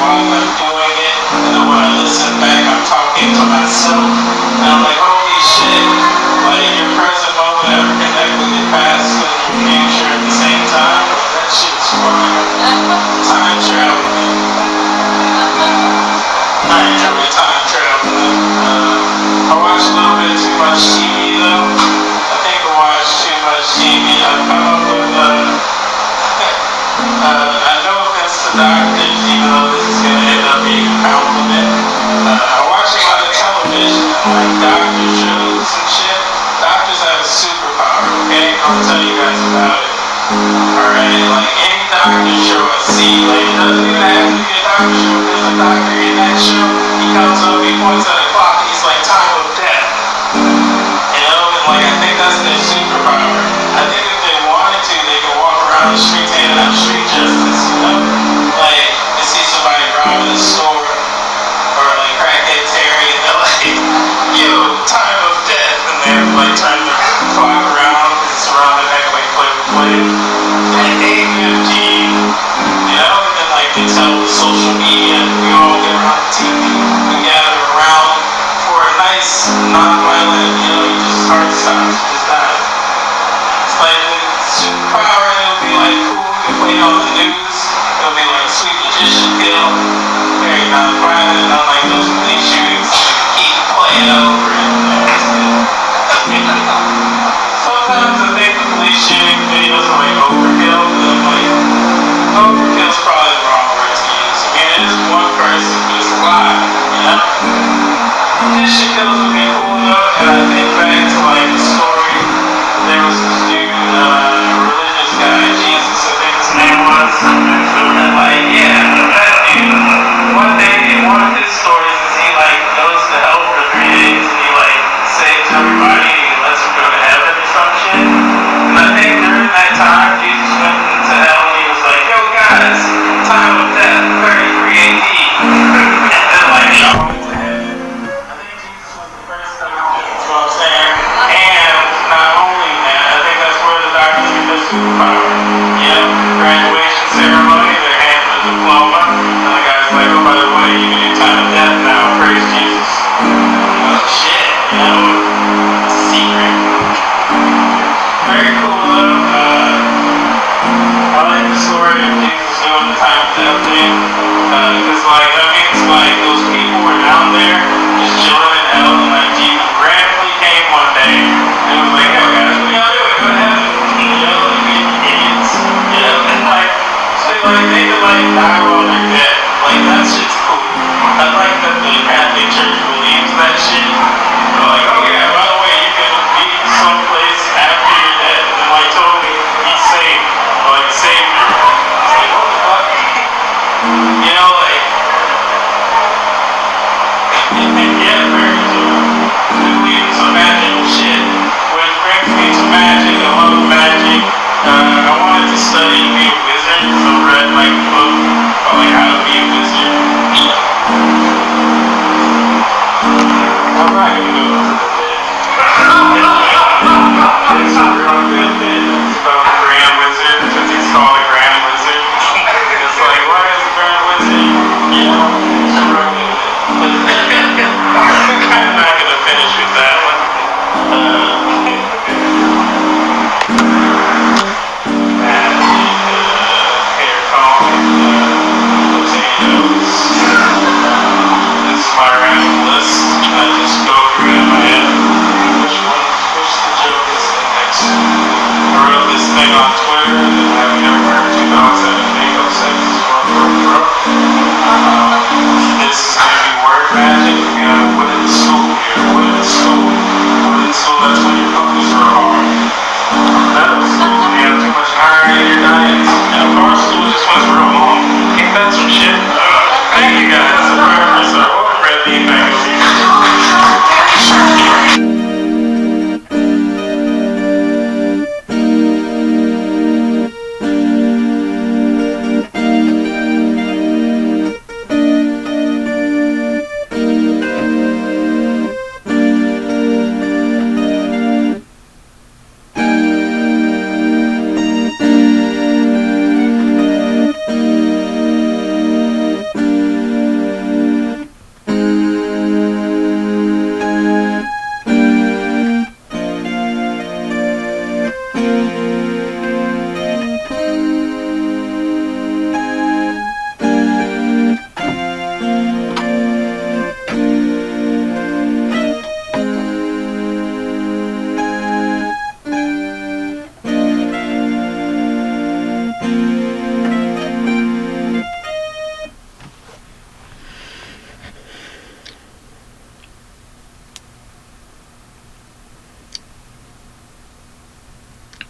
like doctors' shows and shit. Doctors have a superpower, okay? I'll tell you guys about it. Alright, like any doctor show I see, like it doesn't even have to be a doctor show, because the doctor in that show, he comes up, he points at a clock, he's like, time of death. You know, and like I think that's their superpower. I think if they wanted to, they could walk around the streets handing out street justice, you know? Like, you see somebody robbing a store, or like crackhead Terry, and they're like, yo, time of death, and they're like trying to clock around, and surround it. And AMG, you know, and then like they tell the social media, we all get around the TV, we gather around for a nice, non-violent, you know, you just start to stop, you just die. It's like superpower, it'll be like cool, you can play it on the news, it'll be like sweet magician kill, very non-violent, not like those police shootings, keep playing over and sometimes I think the police shooting videos are like overkill, but I'm like, overkill's probably the wrong word to use. I mean, it is one person, but it's a lot, you know? This shit kills would be cool though, and I think back to like the story. There was this dude, religious guy, Jesus, I think his name was, who was like, yeah, that dude, one day, one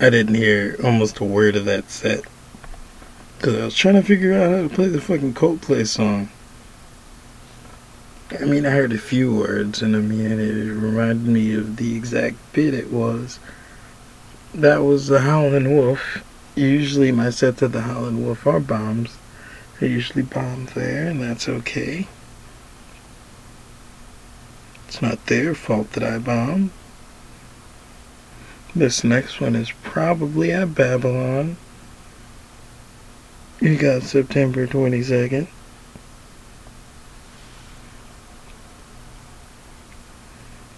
I didn't hear almost a word of that set. Because I was trying to figure out how to play the fucking Coldplay song. I mean, I heard a few words, and I mean, it reminded me of the exact bit it was. That was the Howlin' Wolf. Usually my sets at the Howlin' Wolf are bombs. I usually bomb there, and that's okay. It's not their fault that I bomb. This next one is probably at Babylon. You got September 22nd.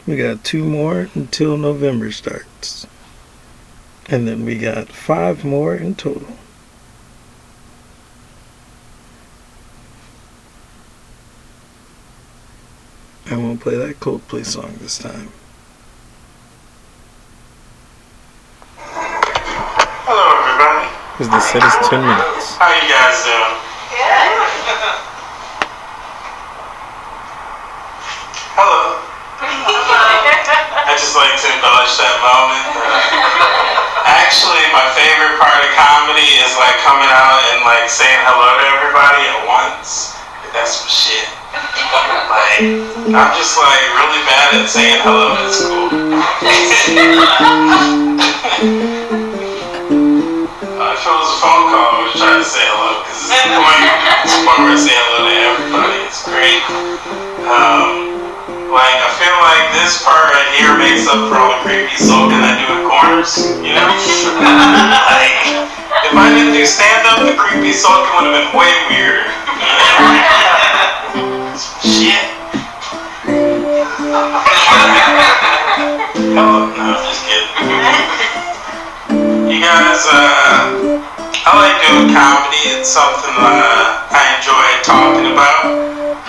We got two more until November starts. And then we got five more in total. I won't play that Coldplay song this time. Hello, everybody. Because the set is 10 minutes. How you guys doing? Good. Hello. I'd just like to acknowledge that moment. Actually, my favorite part of comedy is like coming out and like saying hello to everybody at once. That's some shit. Like, I'm just like really bad at saying hello at school. I feel it was a phone call. I was trying to say hello because it's the point where I say hello to everybody. It's great. Like, I feel like this part right here makes up for all the creepy sulking I do in corners, you know? Like, if I didn't do stand-up, the creepy sulking would have been way weirder. Shit. Hello, no, I'm just kidding. You guys, I like doing comedy. It's something I enjoy talking about.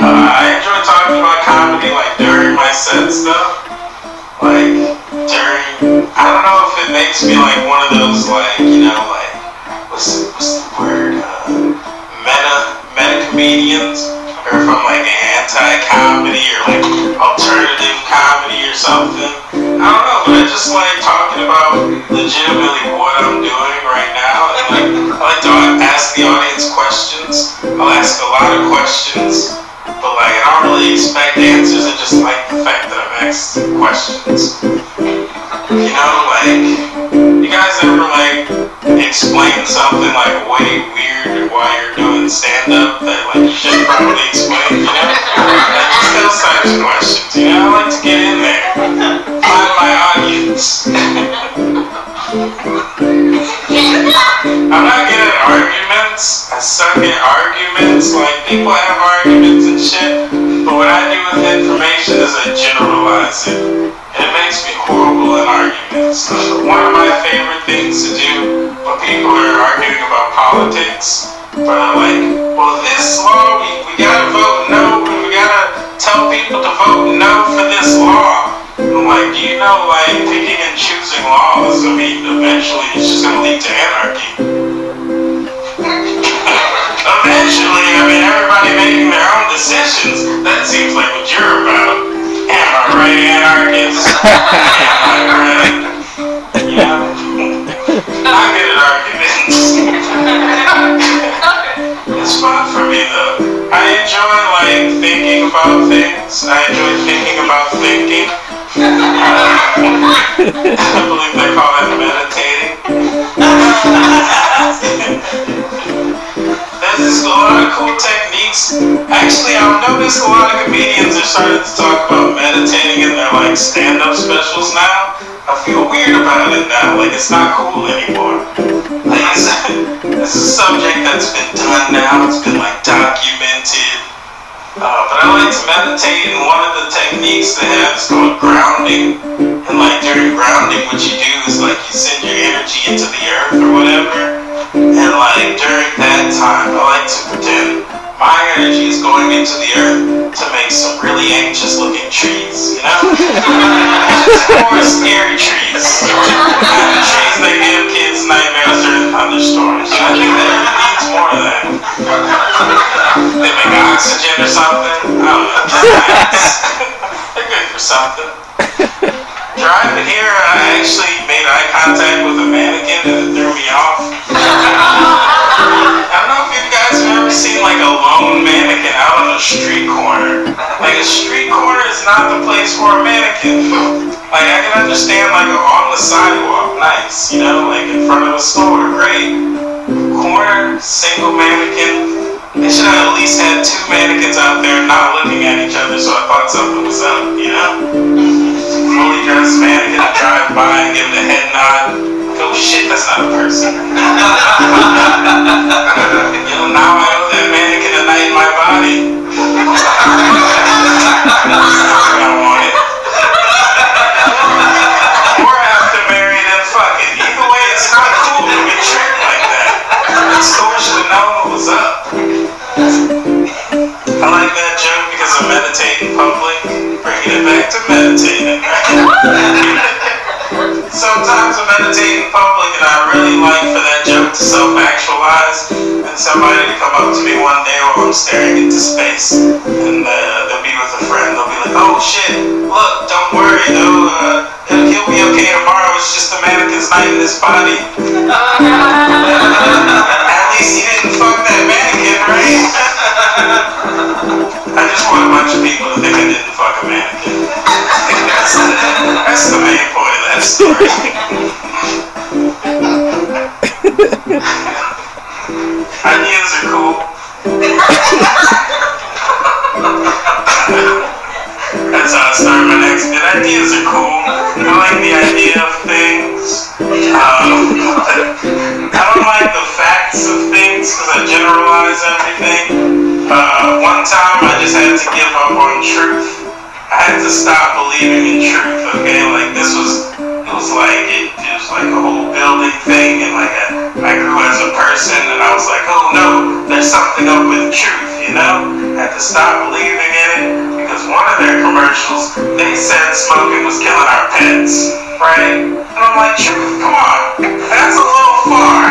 I enjoy talking about comedy, like, during my set stuff. Like, I don't know if it makes me, like, one of those, like, you know, like, what's the word? Meta comedians? Or if I'm, like, an anti-comedy or, like, alternative comedy or something. I don't know, but I just like talking about legitimately what I'm doing right now. And, like, I like to ask the audience questions. I'll ask a lot of questions. But like, I don't really expect answers. I just like the fact that I've asked questions. You know, like, you guys ever like explain something like way weird while you're doing stand-up that like you should probably explain, you know? Like, just those types of questions, you know? I like to get in there, find my audience. I'm not good at arguments. I suck at arguments. Like, people have arguments and shit. But what I do with information is I generalize it. And it makes me horrible at arguments. One of my favorite things to do when people are arguing about politics, but I'm like, well, this law, we gotta vote no, and we gotta tell people to vote no for this law. I'm like, you know, like, picking and choosing laws, I mean, eventually it's just gonna lead to anarchy. Eventually, I mean, everybody making their own decisions, that seems like what you're about. Am I right, anarchists? Am I right? You know? I'm good at arguments. It's fun for me, though. I enjoy, like, thinking about things. I enjoy thinking about thinking. I believe they call it meditating. There's a lot of cool techniques. Actually, I've noticed a lot of comedians are starting to talk about meditating in their like stand-up specials now. I feel weird about it now. Like, it's not cool anymore. Like, it's a subject that's been done now. It's been like documented. But I like to meditate, and one of the techniques they have is called grounding. And like during grounding, what you do is like you send your energy into the earth or whatever. And like during that time, I like to pretend my energy is going into the earth to make some really anxious looking trees, you know? Just more scary trees. The trees that give kids nightmares during thunderstorms. And I think that it needs more of that. They make oxygen or something. I don't know. They're good for something. Driving here, I actually made eye contact with a mannequin and it threw me off. I don't know if you guys have ever seen like a lone mannequin out on a street corner. Like a street corner is not the place for a mannequin. Like I can understand like on the sidewalk, nice, you know, like in front of a store, great. Corner, single mannequin. They should have at least had two mannequins out there not looking at each other, so I thought something was up, you know? Fully dressed mannequin to drive by and give it a head nod. Oh shit, that's not a person. You know, now I owe that mannequin a night in my body. I want it. Or after married and fuck it. Either way, it's not cool to be tricked like that. The store should have known what was up. I like that joke because I meditate in public, bringing it back to meditating. Sometimes I meditate in public and I really like for that joke to self-actualize and somebody to come up to me one day while I'm staring into space and they'll be with a friend, they'll be like, oh shit, look, don't worry though, he'll be okay tomorrow, it's just the mannequin's night in his body. At least he didn't fuck that mannequin, right? I just want a bunch of people to think I didn't fuck a mannequin. That's the main point of that story. Onions are cool. That's how I start my next bit. Ideas are cool. I like the idea of things. I don't like the facts of things because I generalize everything. One time I just had to give up on truth. I had to stop believing in truth, okay? Like it was like a whole building thing and like I grew as a person and I was like, oh no, there's something up with truth, you know? I had to stop believing in it because one of their commercials, they said smoking was killing our pets, right? And I'm like, truth, come on, that's a little far.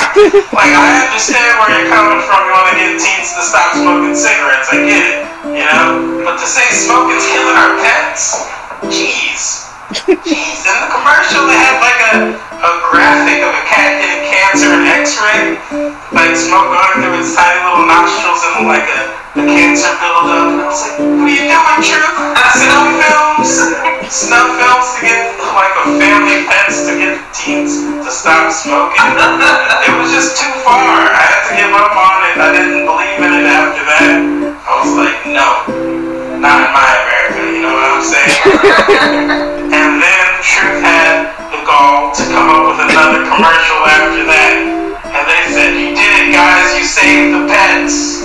Like, I understand where you're coming from. You want to get teens to stop smoking cigarettes. I get it, you know? But to say smoking's killing our pets? Jeez. Jeez. In the commercial, they had, like, a graphic of a cat getting cancer and x-ray. Like, smoke going through its tiny little nostrils and, like, a cancer buildup. And I was like, what are you doing, Truth? Snuff films? Snuff films to get, like, a family pets to get teens to stop smoking? It was just too far. I had to give up on it. I didn't believe in it after that. I was like, no. Not in my America, you know what I'm saying? And then Truth had the gall to come up with another commercial after that. And they said, you did it, guys. You saved the pets.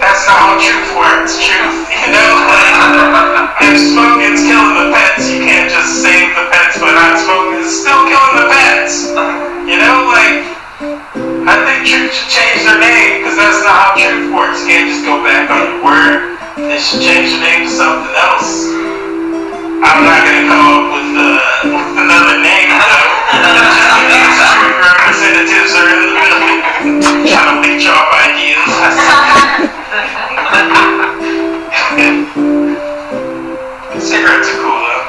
That's not how truth works, Truth. You know, like, if smoking's killing the pets, you can't just save the pets by not smoking. It's still killing the pets. You know, like, I think Truth should change their name, because that's not how truth works. You can't just go back on your word. They should change their name to something else. I'm not going to come up with another name, though. Just because Truth representatives are in the building. Trying to leech off ideas. Cigarettes are cool though.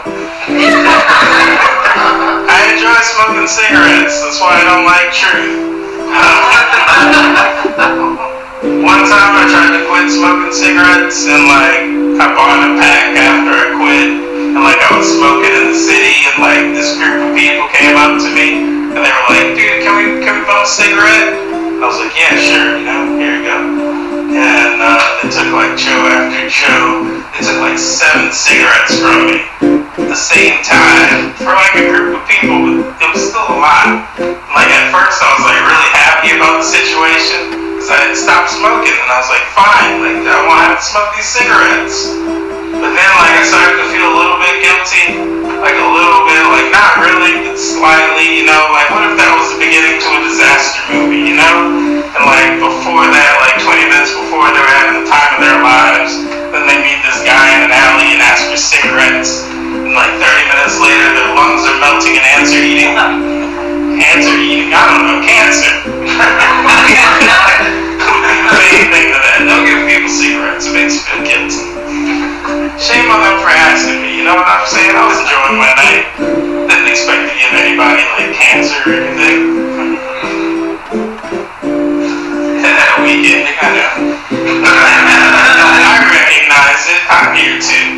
I enjoy smoking cigarettes, that's why I don't like truth. One time I tried to quit smoking cigarettes and like I bought a pack after I quit and like I was smoking in the city and like this group of people came up to me and they were like, dude, can we bump a cigarette? I was like, yeah, sure, you know, here you go. And they took like show after show. They took like 7 cigarettes from me at the same time for like a group of people, but it was still a lot. Like at first I was like really happy about the situation because I had stopped smoking and I was like, fine, like I won't have to smoke these cigarettes. But then like I started to feel a little bit guilty, like a little bit, like not really, but slightly, you know, like what if that was the beginning to a disaster movie, you know? And like before that, like 20 minutes before, they were having the time of their lives. Then they meet this guy in an alley and ask for cigarettes. And like 30 minutes later, their lungs are melting and ants are eating. Ants are eating, I don't know, cancer. Anything to that. Don't give people cigarettes. It makes me feel guilty. Shame on them for asking me. You know what I'm saying? I was enjoying going when I didn't expect to give anybody like cancer or anything. And that weekend, I recognize it. I'm here too.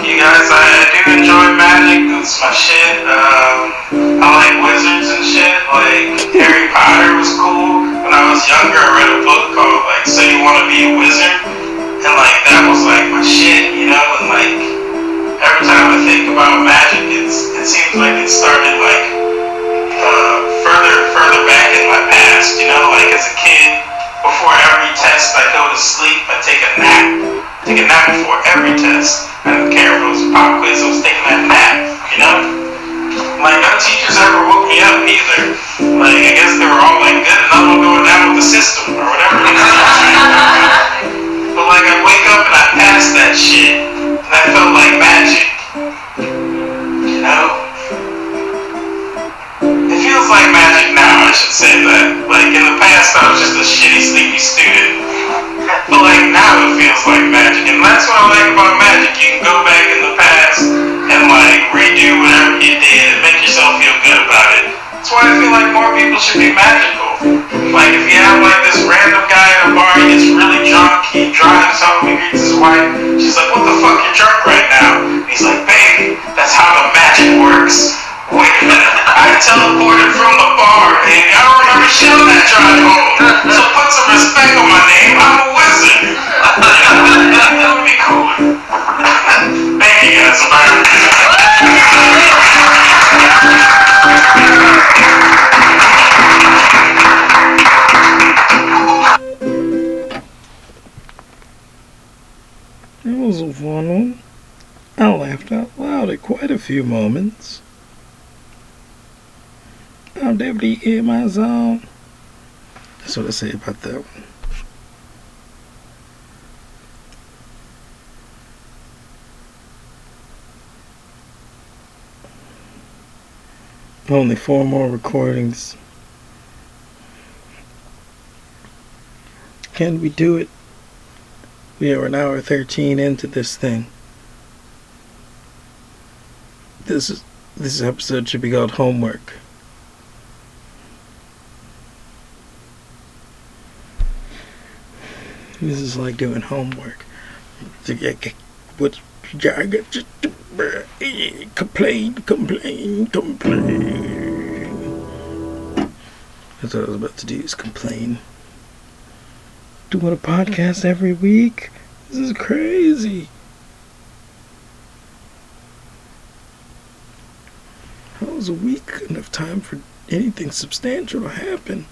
You guys, I do enjoy magic. That's my shit. I like wizards and shit. Like Harry Potter was cool. When I was younger, I read a book called like "So You Want to Be a Wizard," and like that was like my shit, you know. And like every time I think about magic, it seems like it started like further back in my past, you know. Like as a kid, before every test, I go to sleep. I take a nap before every test. I don't care if it was a pop quiz. I was taking that nap, you know. Like, no teachers ever woke me up either. Like, I guess they were all like, good enough, I'm going down with the system, or whatever. But like, I wake up and I pass that shit, and I felt like magic. You know? It feels like magic now, I should say that. Like, in the past, I was just a shitty, sleepy student. But like, now it feels like magic, and that's what I like about magic. You can go back in the past and like, redo whatever you did. Yourself feel good about it. That's why I feel like more people should be magical. Like if you have like this random guy at a bar, he gets really drunk, he drives home, he greets his wife, she's like, what the fuck, you're drunk right now? And he's like, babe, that's how the magic works. Wait a minute, I teleported from the bar and I don't remember shit on that drive home. So put some respect on my name, I'm a wizard. That would be cooler. Thank you guys for It was a fun one. I laughed out loud at quite a few moments. I'm definitely in my zone. That's what I say about that one. Only 4 more recordings. Can we do it? We are an hour 13 into this thing. This episode should be called Homework. This is like doing homework. Complain. That's what I was about to do, is complain. Doing a podcast every week? This is crazy. How is a week enough time for anything substantial to happen?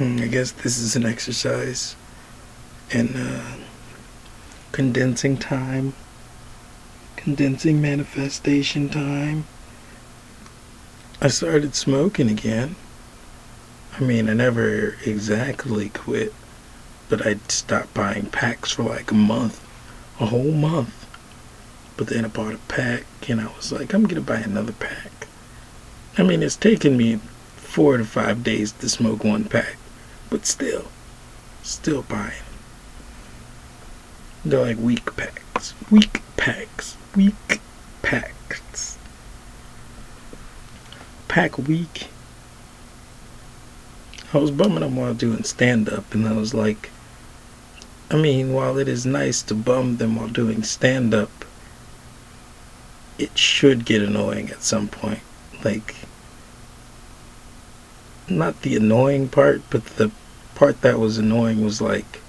I guess this is an exercise in condensing time, condensing manifestation time. I started smoking again. I mean, I never exactly quit, but I stopped buying packs for like a whole month. But then I bought a pack and I was like, I'm gonna buy another pack. I mean, it's taken me 4 to 5 days to smoke one pack, but still buying. They're like weak packs. Pack week. I was bumming them while doing stand-up, and I was like, I mean, while it is nice to bum them while doing stand-up, it should get annoying at some point. Like, not the annoying part, but the part that was annoying was like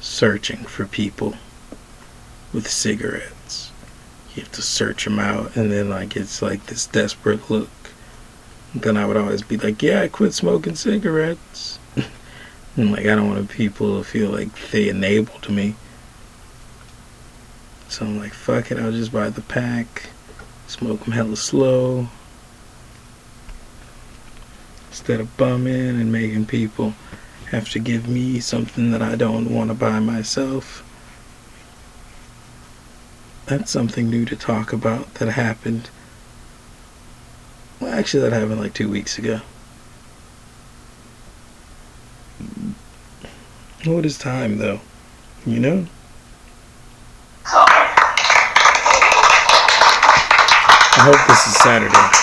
searching for people with cigarettes. You have to search them out, and then like it's like this desperate look. And then I would always be like, yeah, I quit smoking cigarettes. And like, I don't want people to feel like they enabled me. So I'm like, fuck it, I'll just buy the pack, smoke them hella slow, instead of bumming and making people have to give me something that I don't want to buy myself. That's something new to talk about that happened Well, actually, that happened like 2 weeks ago. What is time, though? You know? Oh. I hope this is Saturday.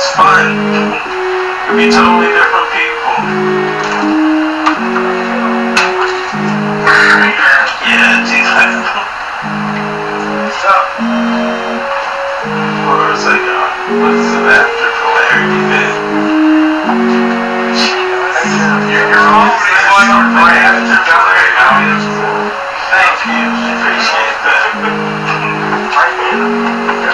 It's fun. It'll be totally different people. Yeah, Jesus. What's up? Where was I going? What's the after polarity bit? You're always going to play after polarity. Thank you. Appreciate that.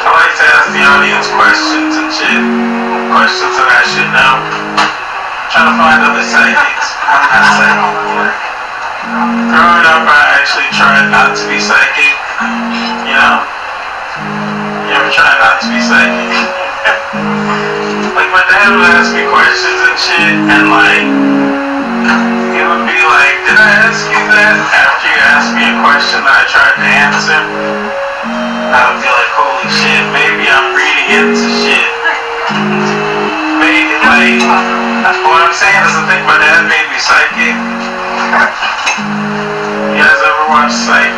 I like to ask the audience questions and shit. Questions that I should know. I'm trying to find other psychics. I'm not psychic. Growing up, I actually tried not to be psychic. You know? You ever try not to be psychic? Like, my dad would ask me questions and shit, and like, he would be like, did I ask you that? After you asked me a question that I tried to answer, I would be like, holy shit, maybe I'm reading into shit. Maybe, like, what I'm saying is I think my dad made me psychic. You guys ever watch Psych?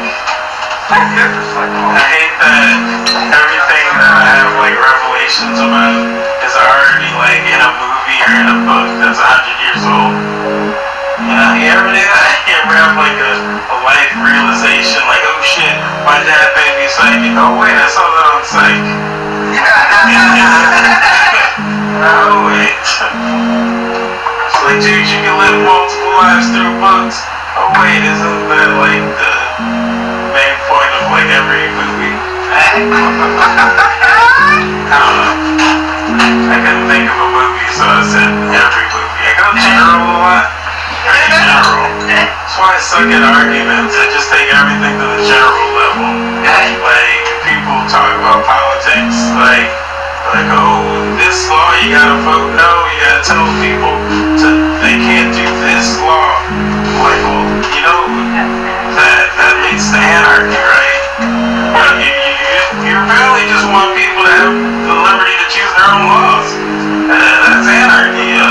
I hate that everything that I have like revelations about is already like in a movie or in a book that's 100 years old. You know, you ever do that? You ever have like a life realization like, oh shit, my dad made me psychic. Oh wait, I saw that on Psych. Oh wait. It's like, dude, you can live multiple lives through books. Oh wait, isn't that like the main point of like every movie? I don't know. I couldn't think of a movie, so I said every movie. I go general a lot. Very general. That's why I suck at arguments. I just take everything to the general level. Like, people talk about politics, like, oh, this law you gotta vote no, you gotta tell people they can't do this law. Like, well, you know, that leads to anarchy, right? Like, you really just want people to have the liberty to choose their own laws. That's anarchy, you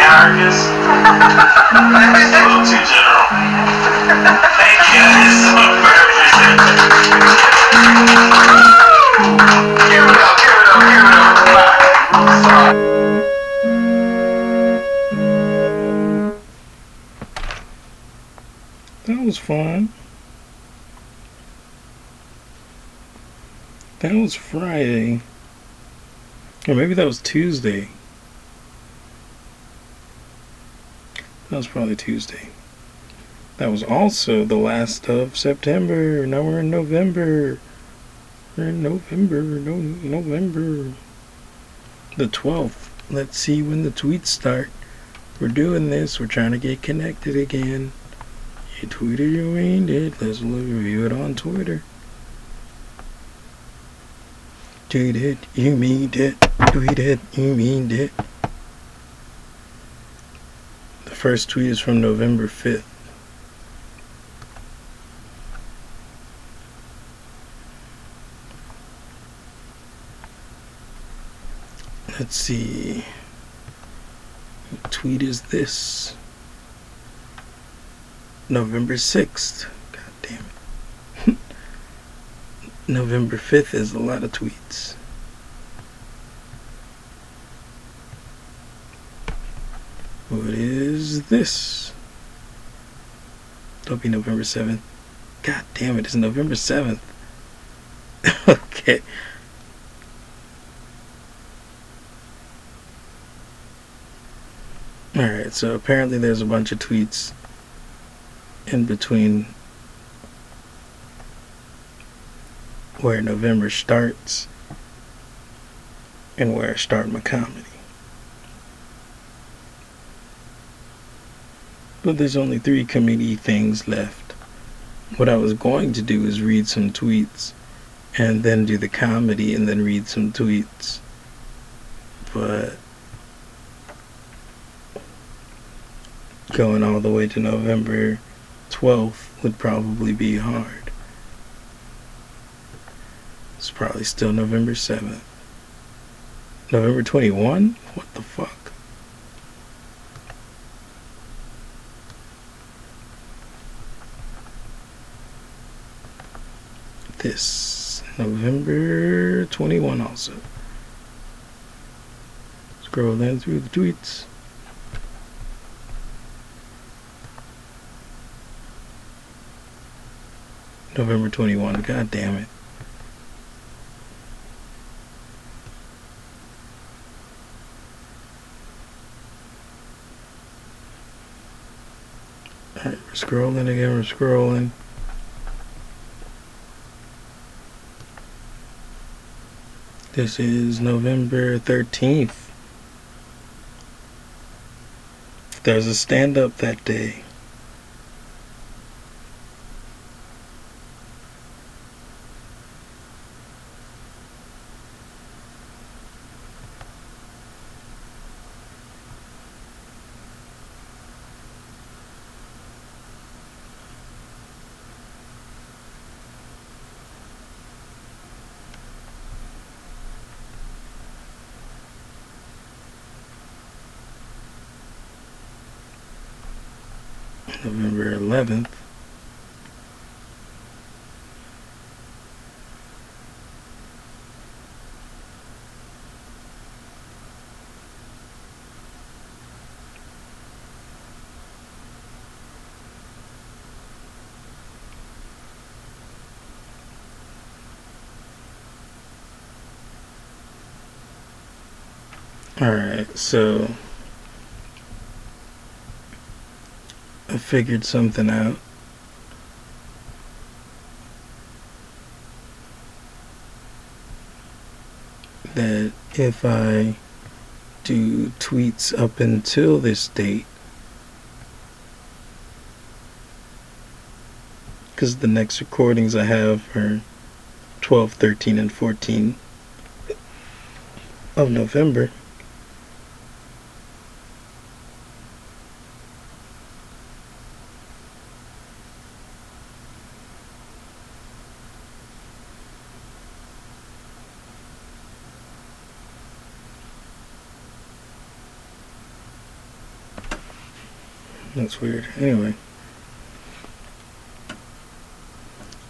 anarchist. That's a little too general. Thank you guys so much. Here we go. That was fun. That was Friday. Or maybe that was Tuesday. That was probably Tuesday. That was also the last of September. Now we're in November. November. The 12th. Let's see when the tweets start. We're doing this. We're trying to get connected again. You tweeted, you ain't it. Let's review it on Twitter. Tweet it, you mean it. Tweet it, you mean it. The first tweet is from November 5th. Let's see. What tweet is this? November 6th. God damn it. November 5th is a lot of tweets. What is this? Don't be November 7th. God damn it, it's November 7th. Okay. Alright, so apparently there's a bunch of tweets in between where November starts and where I start my comedy. But there's only 3 comedy things left. What I was going to do is read some tweets and then do the comedy and then read some tweets. But going all the way to November 12th would probably be hard. It's probably still November 7th. November 21? What the fuck? This November 21 also. Scroll down through the tweets. November 21, god damn it. Alright, we're scrolling again, we're scrolling. This is November 13th. There's a stand-up that day. November 11th. All right, so I figured something out. That if I do tweets up until this date, because the next recordings I have are 12, 13, and 14 of November. That's weird. Anyway,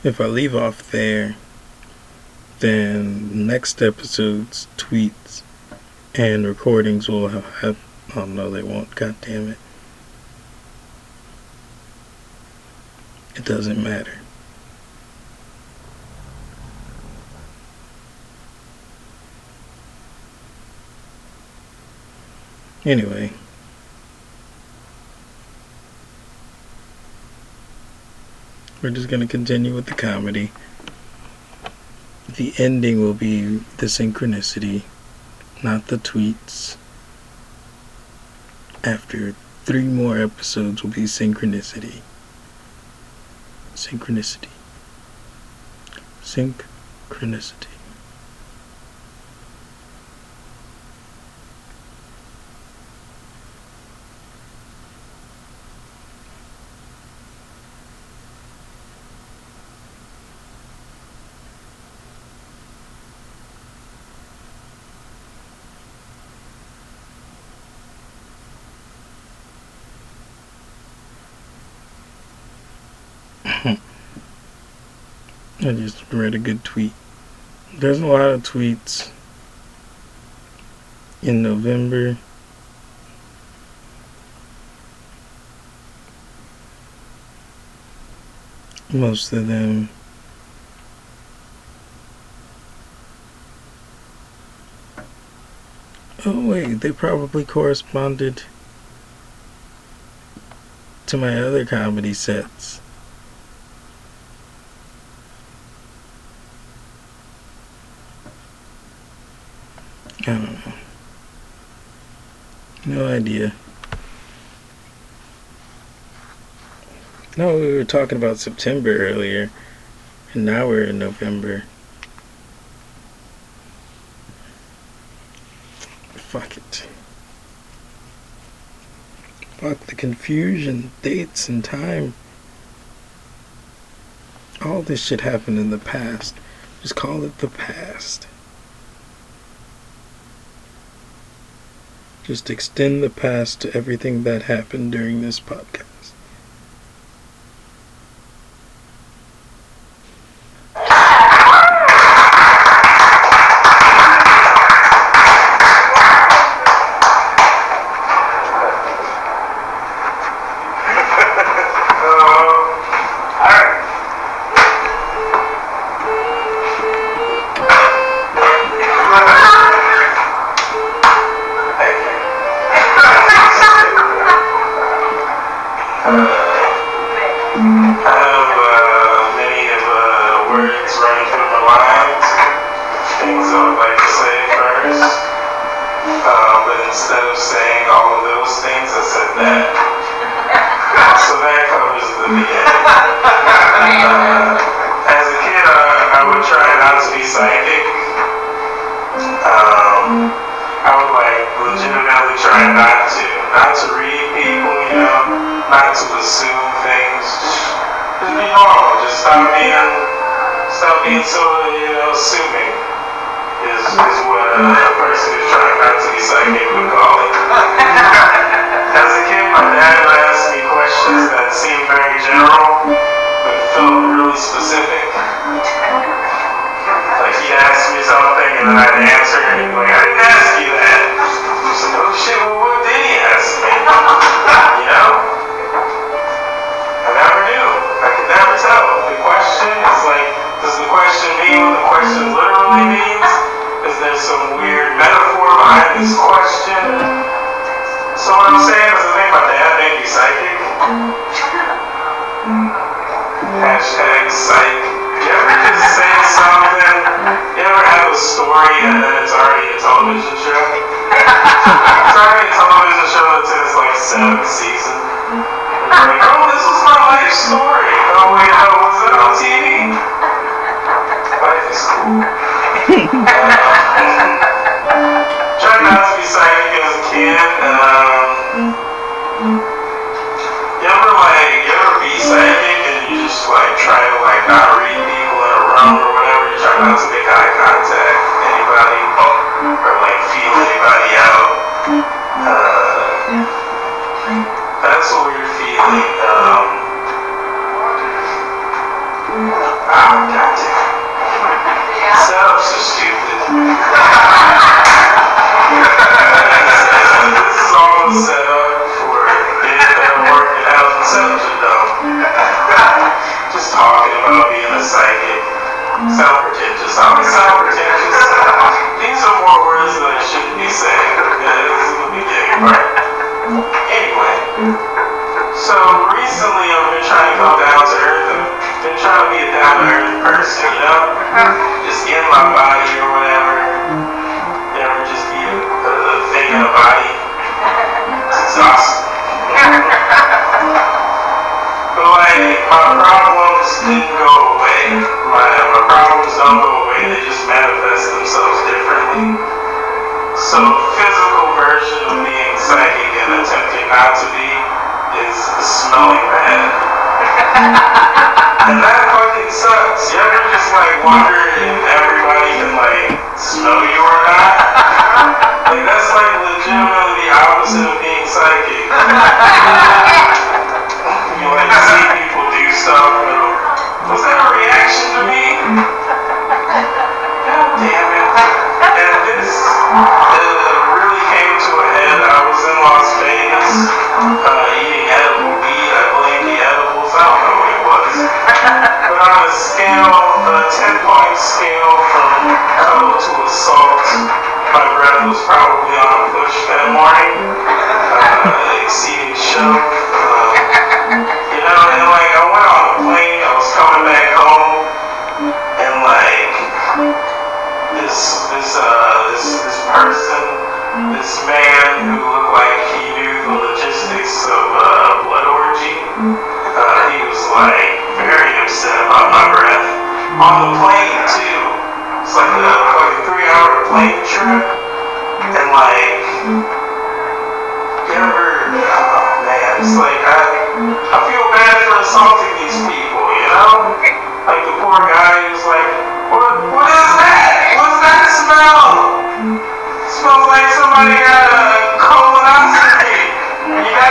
if I leave off there, then next episode's tweets and recordings will have oh no, they won't. God damn it. It doesn't matter. Anyway. We're just going to continue with the comedy. The ending will be the synchronicity, not the tweets. After 3 more episodes will be synchronicity. Synchronicity. Synchronicity. I just read a good tweet. There's a lot of tweets in November. Most of them oh wait, they probably corresponded to my other comedy sets. I don't know. No idea. No, we were talking about September earlier, and now we're in November. Fuck it. Fuck the confusion, dates, and time. All this shit happened in the past. Just call it the past. Just extend the past to everything that happened during this podcast. I have many of words running through my lines, things I would like to say first, but instead of saying all of those things, I said that. So that covers the beginning. As a kid, I would try not to be psychic. I would like legitimately try not to read people, you know, not to assume things. Just be normal. Just stop being so, you know, assuming is what a person who's trying not to be psychic would call it. As a kid, my dad would ask me questions that seemed very general, but felt really specific. Like he asked me something and then I'd answer and he'd be like, I didn't ask you that. I'm just like, oh shit, well, what did he ask me? You know? I never knew. I could never tell. The question is like, does the question mean what the question literally means? Is there some weird metaphor behind this question? So what I'm saying is I think my dad may be psychic. #psych. You ever just say something? You ever have a story and then it's already a television show? It's already a television show that's in its like 7th season. And you're like, oh, this was my life story. Oh wait, no, was it on TV? Life is cool. Trying not to be psychic as a kid. You ever be psychic and you just like try to like not read people in a room or whatever, you try not to make eye contact with anybody or like feel anybody out. That's a weird feeling. Goddamn. Setups are stupid. This is all a setup for a bit that work it out and setups are dumb. Just talking about being a psychic. Sound pretentious. I mean, sound pretentious. These are more words that I shouldn't be saying. Yeah, this is the beginning part. Anyway, so recently I've been trying to come down to earth. I've been trying to be a down to earth person, you know? Just in my body or whatever. Never just be a thing in a body. It's exhausting. But like, my problem didn't go away. My problems don't go away, they just manifest themselves differently. So the physical version of being psychic and attempting not to be is smelling bad. And that fucking sucks. You ever just like wonder if everybody can like smell you or not? Like that's like legitimately the opposite of being psychic. You like see people do stuff. Was that a reaction to me? God damn it. And this really came to a head. I was in Las Vegas eating edible weed. I blame the edibles. I don't know what it was. But on a scale, a 10-point scale from cuddle to assault, my breath was probably on a push that morning. Exceeding show. You know, and like I went on a plane. I was coming back home, and like this person, this man who looked like he knew the logistics of blood orgy, he was like very upset about my breath on the plane too. It's like a fucking 3-hour plane trip, and like you ever, oh man, it's like I feel bad for assaulting these people. Like the poor guy who's like, what is that? What's that smell? It smells like somebody got a colonoscopy. You got that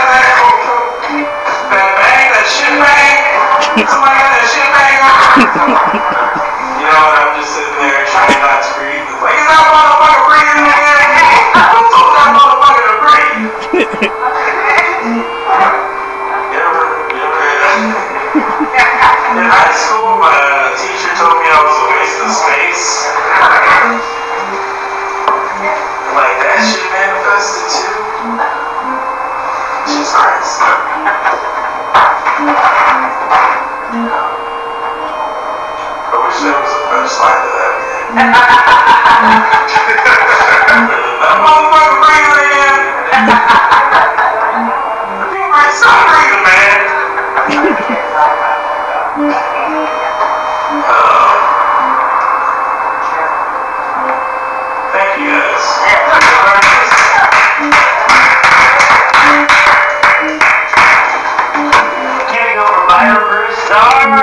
bag, that shit bag? Somebody got that shit bag on? You know, and I'm just sitting there trying not to breathe. It's like, is that motherfucker breathing again? Who told that motherfucker to breathe? In high school, my teacher told me I was a waste of space. Like, that shit manifested too. Jesus Christ. I wish there was a punchline to that. That motherfucker breather in. The people ain't stop breathing, man. Thank you guys. Getting over Byron Broussard. I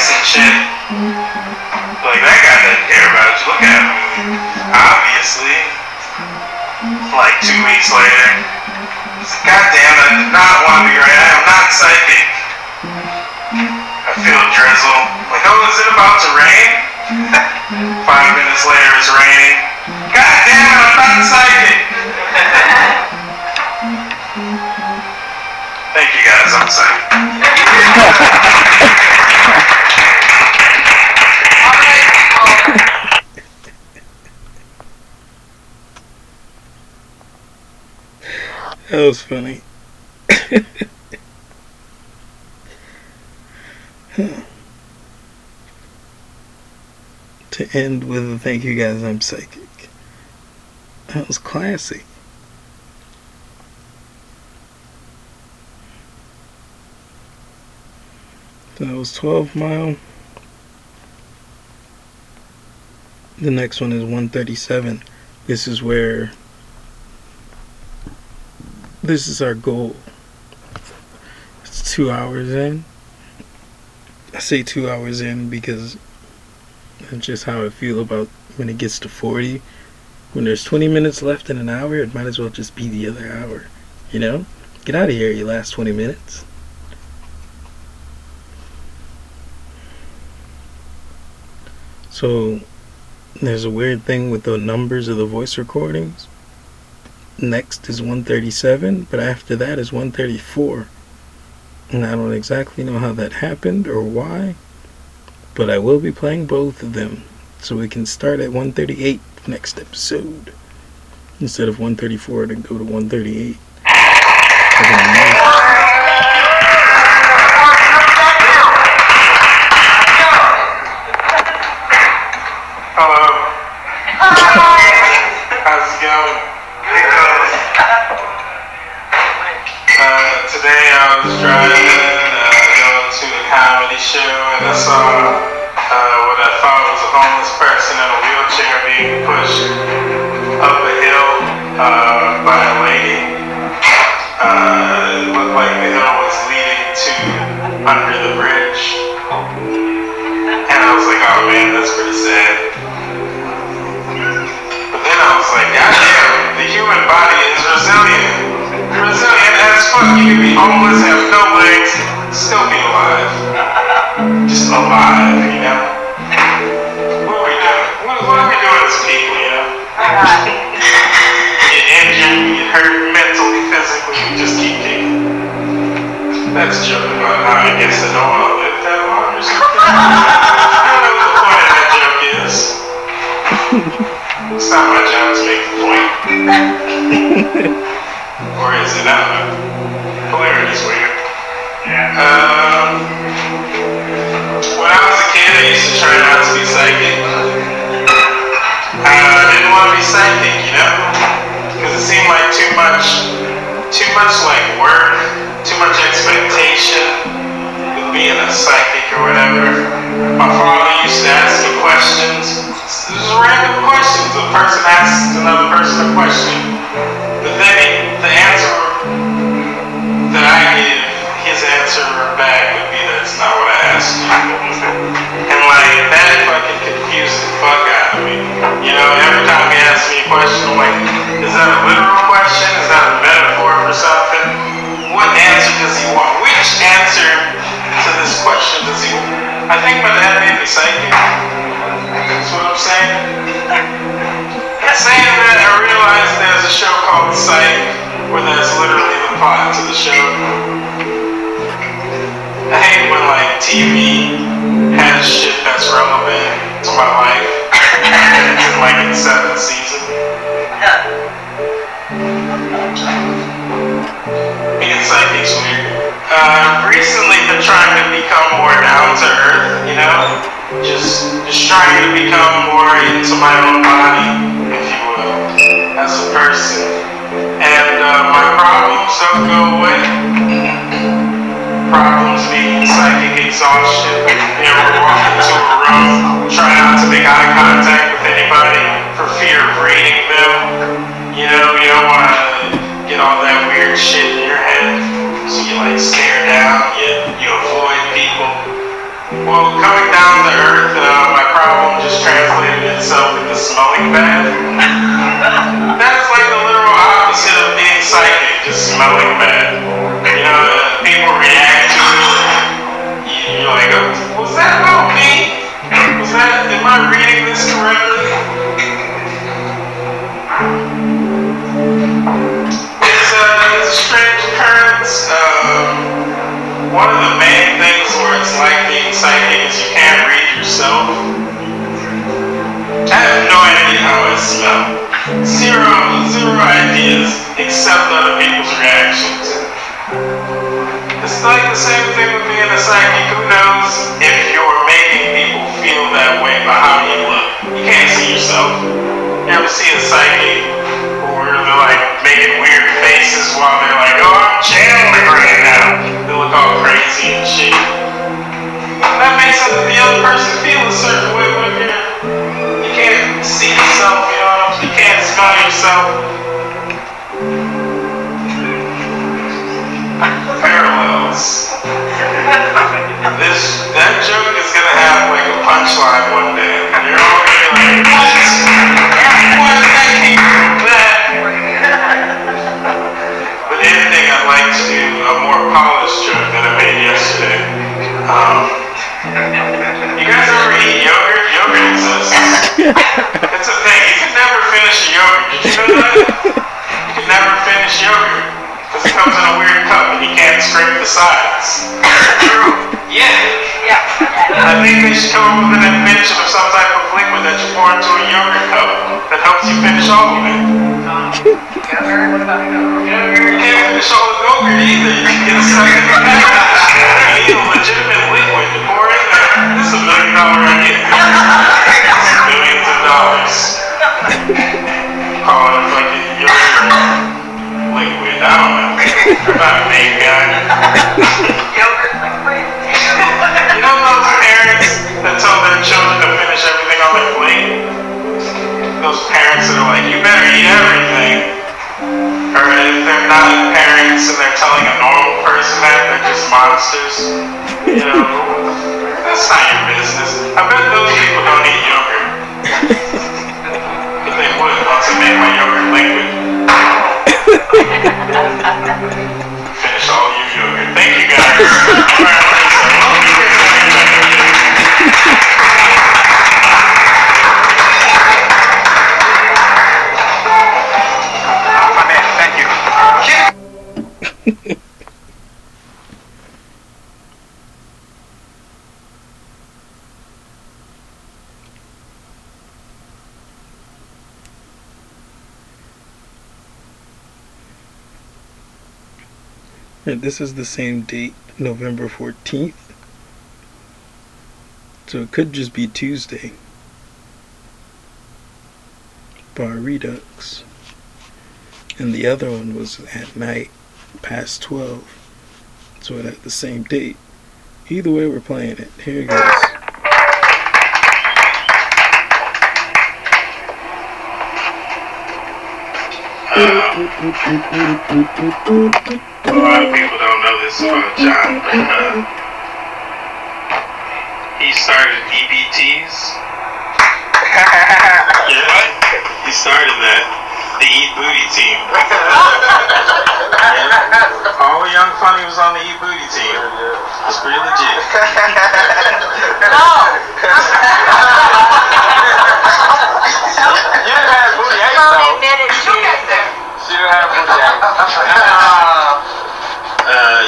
missing shit. Like, that guy doesn't care about you. Look at him. Obviously. Like, 2 weeks later, he's like, goddamn, I did not want to be right. I am not psychic. I feel drizzle. Like, oh, is it about to rain? 5 minutes later, it's raining. Goddamn, I'm not psychic. Thank you guys, I'm psychic. That was funny. To end with a thank you guys, I'm psychic. That was classic. So that was 12 Mile. The next one is 137. This is where... this is our goal. It's 2 hours in. I say 2 hours in because that's just how I feel about when it gets to 40. When there's 20 minutes left in an hour, it might as well just be the other hour. You know? Get out of here, you last 20 minutes. So, there's a weird thing with the numbers of the voice recordings. Next is 137, but after that is 134. And I don't exactly know how that happened or why, but I will be playing both of them. So we can start at 138 next episode. Instead of 134, to go to 138. Well, come man. That's like the literal opposite of being psychic, just smelling bad. You know, people react to it. You're like, oh, was that about me? Was that, am I reading this correctly? It's a strange occurrence. One of the main things where it's like being psychic is you can't read yourself. I have no idea how I smell. Zero ideas except other people's reactions. It's like the same thing with being a psychic. Who knows if you're making people feel that way by how you look? You can't see yourself. You ever see a psychic where they're like making weird faces while they're like, oh, I'm channeling right now. They look all crazy and shit. That makes the other person feel a certain way, but if you can't see yourself, you know, you can't smell yourself. Parallels. That joke is gonna have like a punchline one day. You're all gonna be like, what did that came from that? But anything I'd like to do, a more polished joke that I made yesterday. You guys ever eat yogurt? Yogurt exists. It's a thing. You can never finish a yogurt. Did you know that? You can never finish yogurt. Because it comes in a weird cup and you can't scrape the sides. True. Yeah. I think they should come up with an invention of some type of liquid that you pour into a yogurt cup that helps you finish all of it. What about yogurt? You can't finish all the yogurt either. You can get stuck in the package. You need a legitimate liquid to pour in there. This is $1 million idea. This is millions of dollars. Call it fucking yogurt liquid. I don't know. I'm not a name guy. Yogurt liquid? You know those parents that tell their children to finish everything on their plate? Those parents that are like, you better eat everything. Or if they're not parents and they're telling a normal person that, they're just monsters. You know, that's not your business. I bet those people don't eat yogurt. If they would, once I made my yogurt liquid. Finish all your yogurt. Thank you guys. And this is the same date, November 14th. So it could just be Tuesday. Bar Redux. And the other one was at night, past 12. So it had the same date. Either way, we're playing it. Here it goes. A lot of people don't know this about John, but he started EBTs. What? He started that. The Eat Booty team. All Young Funny was on the Eat Booty team. It's pretty legit. No! You didn't have booty. I didn't know. She didn't have booty.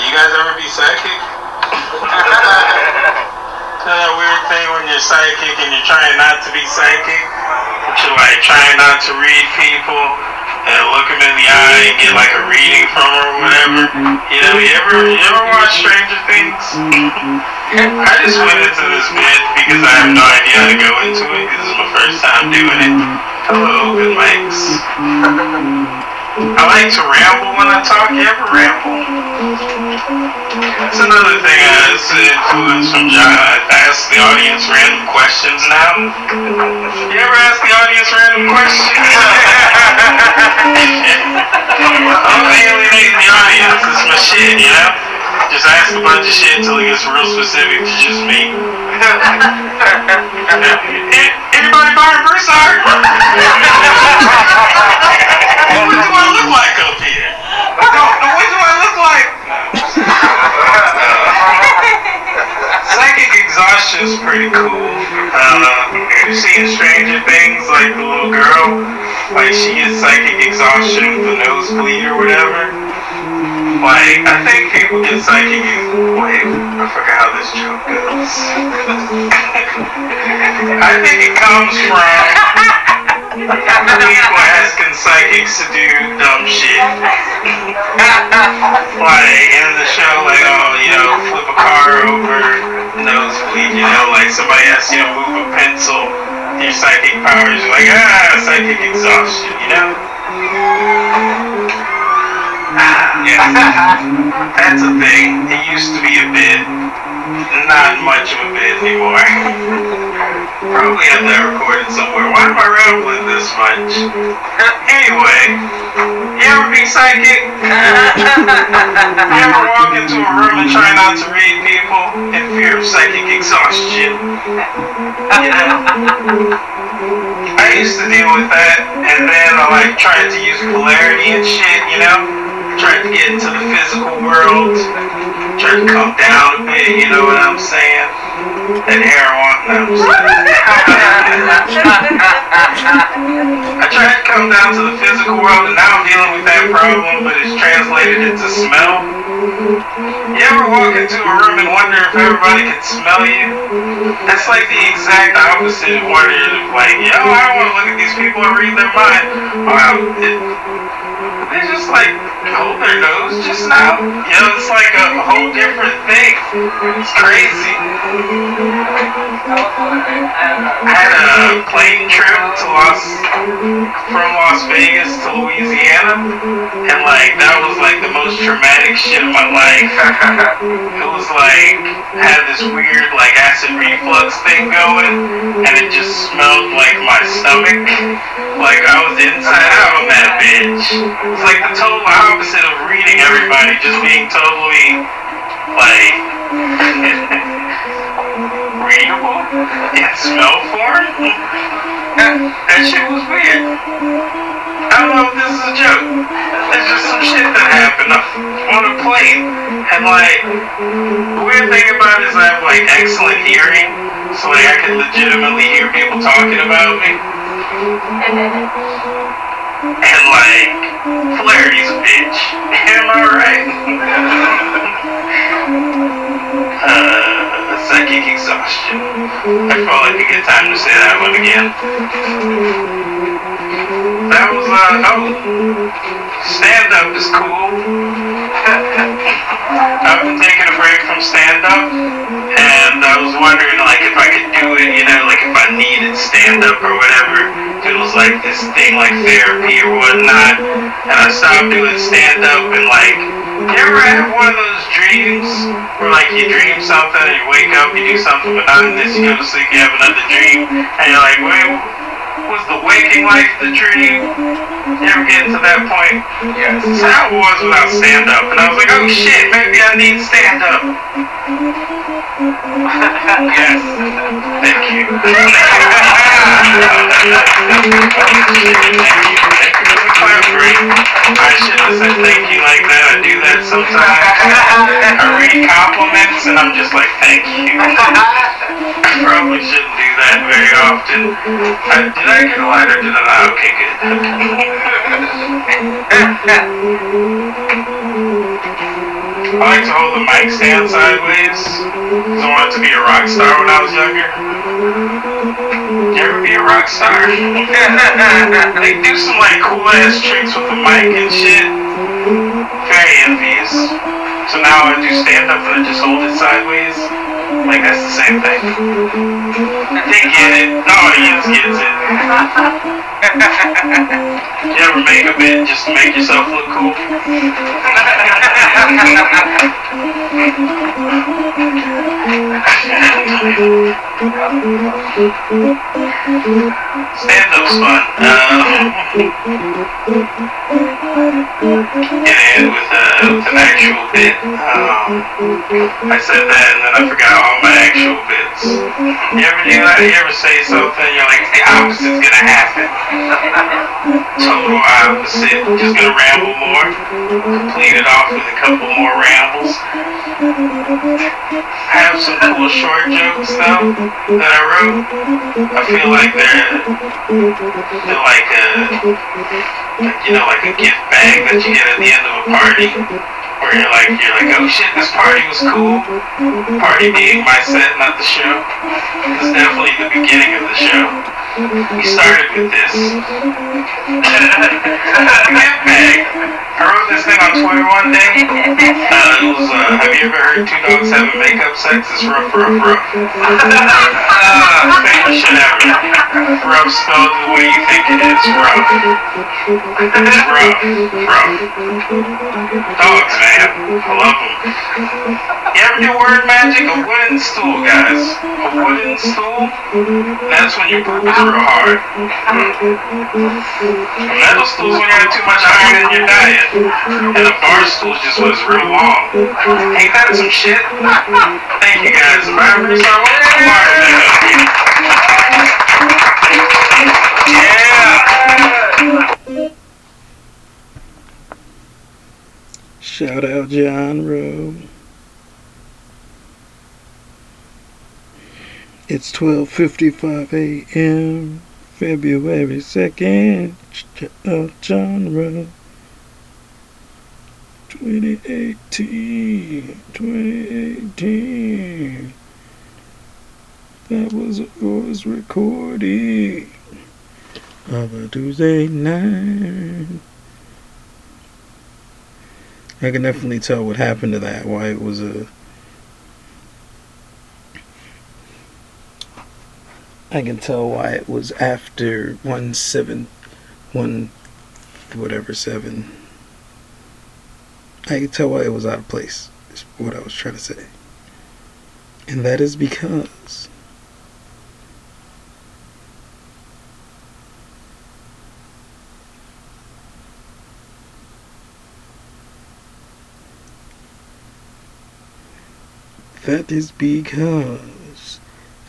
You guys ever be psychic? That weird thing when you're psychic and you're trying not to be psychic, but you're like trying not to read people and look them in the eye and get like a reading from them or whatever. You know, you ever watch Stranger Things? I just went into this bit because I have no idea how to go into it. This is my first time doing it. Hello, good mics. I like to ramble when I talk. You ever ramble? That's another thing that's influenced from John. I ask the audience random questions now. You ever ask the audience random questions? I'm alienating the audience. It's my shit, you know? Just ask a bunch of shit until it gets real specific to just me. Anybody Byron Broussard? What do I look like up here? What do I look like? Psychic exhaustion is pretty cool. You've seen Stranger Things, like the little girl, like she gets psychic exhaustion, the nosebleed or whatever. Like, I think people get psychic. Wait, I forgot how this joke goes. I think it comes from people asking psychics to do dumb shit. Like, in the show, like, oh, you know, flip a car over, nosebleed, you know, like somebody asks you to move a pencil, your psychic powers, you're like, psychic exhaustion, you know? Yeah, that's a thing. It used to be a bit, not much of a bit anymore. Probably have that recorded somewhere. Why am I rambling this much? Anyway, you ever be psychic? You ever walk into a room and try not to read people in fear of psychic exhaustion? You know? I used to deal with that, and then I like tried to use polarity and shit, you know? Trying to get into the physical world, trying to come down a bit, you know what I'm saying? That heroin, I tried to come down to the physical world, and now I'm dealing with that problem, but it's translated into smell. You ever walk into a room and wonder if everybody can smell you? That's like the exact opposite of what it is. Like, yo, I don't want to look at these people and read their mind. They just like hold their nose just now. You know, it's like a whole different thing. It's crazy. I had a plane trip to Las Vegas to Louisiana, and like that was like the most traumatic shit in my life. It was like I had this weird like acid reflux thing going, and it just smelled like my stomach. Like I was inside out on that bitch. It's like the total opposite of reading everybody, just being totally, like, readable in smell form. That shit was weird. I don't know if this is a joke. It's just some shit that happened on a plane. And, like, the weird thing about it is I have, like, excellent hearing. So, like, I can legitimately hear people talking about me. And, like, Flarity's a bitch. Am I right? Psychic exhaustion. I felt like a good time to say that one again. Stand-up is cool. I've been taking a break from stand-up, and I was wondering, like, if I could do it, you know, like, if I needed stand-up or whatever. It was like this thing like therapy or whatnot, and I stopped doing stand-up. And like, you ever have one of those dreams where like you dream something and you wake up, you do something, but not in this, you go to sleep, you have another dream, and you're like, wait, was the waking life the dream? You ever get to that point? Yes. So I was without stand-up, and I was like, oh shit, maybe I need stand-up. Yes. Thank you. Thank you. I should have said thank you like that. I do that sometimes. I read compliments and I'm just like, thank you. I probably shouldn't do that very often. Did I get a lighter? Did I not? Okay, good. I like to hold the mic stand sideways. I wanted to be a rock star when I was younger. You ever be a rock star? They do some like cool ass tricks with the mic and shit. Very envious. So now I do stand up and I just hold it sideways. Like that's the same thing. They get it. The audience gets it. You ever make a bit just to make yourself look cool? Stand-up's fun. And it was an actual bit. I said that and then I forgot all my actual bits. You ever say something, you're like, the opposite's gonna happen. Total opposite. Just gonna ramble more. Complete it off with a couple more rambles. I have some cool short jokes though that I wrote. I feel like they're like a gift bag that you get at the end of a party, where you're like, oh shit, this party was cool. Party being my set, not the show. It's definitely the beginning of the show. We started with this. Gift bag. I wrote this thing on Twitter one day. It was, have you ever heard two dogs having makeup sex? It's rough, rough, rough. Favorite shit ever. Rough spelled the way you think it is. Rough. It's rough, rough. Dogs, man. I love them. You ever do word magic? A wooden stool, guys. A wooden stool? That's when your poops are hard. A metal stool's when you have too much iron in your diet. And a bar stool just was real long. Ain't that some shit? Thank you guys. Byron Broussard, what's the bar today? Yeah! Shout out John Rowe. It's 12:55 a.m. February 2nd. John Rowe. 2018, that was a voice recording of a Tuesday night. I can definitely tell what happened to that, why it was after 1/7. I could tell why it was out of place, is what I was trying to say. And that is because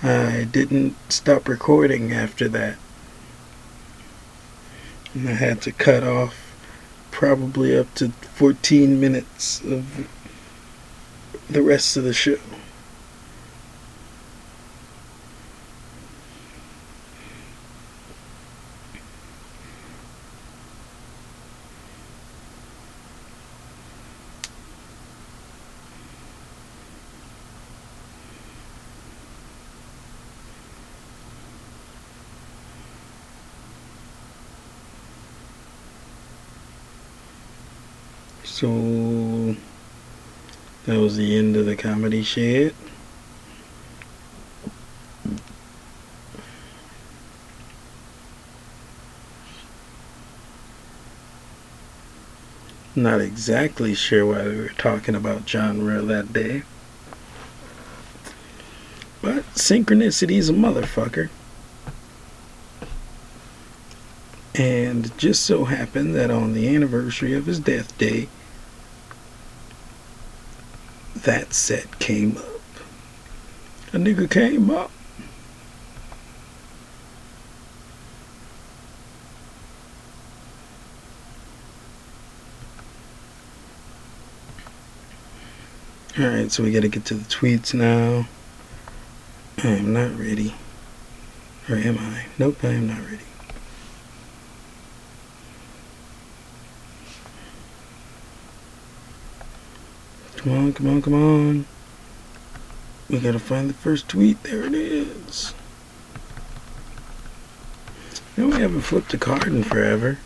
I didn't stop recording after that. And I had to cut off probably up to 14 minutes of the rest of the show. So that was the end of the comedy shed. Not exactly sure why we were talking about John Rowe that day, but synchronicity's a motherfucker. And it just so happened that on the anniversary of his death day, that set came up. A nigga came up. Alright, so we gotta get to the tweets now. I am not ready. Or am I? Nope, I am not ready. Come on. We gotta find the first tweet. There it is. You know, we haven't flipped a card in forever.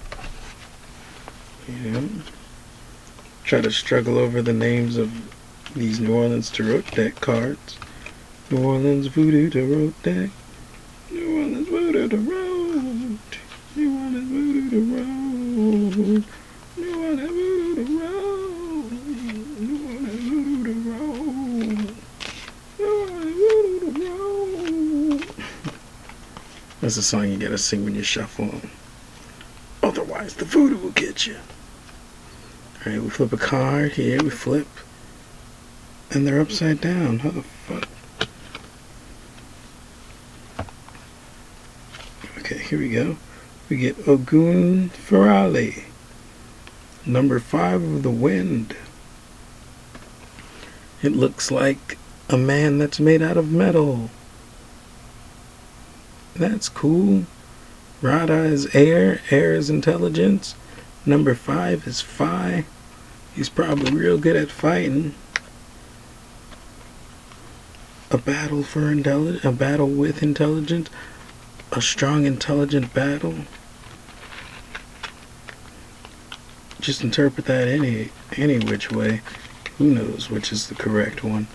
Yeah. Try to struggle over the names of these New Orleans Tarot deck cards. New Orleans Voodoo Tarot deck. New Orleans Voodoo Tarot. New Orleans Voodoo Tarot. New Orleans Voodoo Tarot. That's a song you gotta sing when you shuffle them. Otherwise, the voodoo will get you. Alright, we flip a card. Here we flip. And they're upside down. How the fuck? Okay, here we go. We get Ogun Ferrale. Number 5 of the wind. It looks like a man that's made out of metal. That's cool. Rada is air. Air is intelligence. Number 5 is Phi. He's probably real good at fighting. A battle with intelligence. A strong, intelligent battle. Just interpret that any which way. Who knows which is the correct one?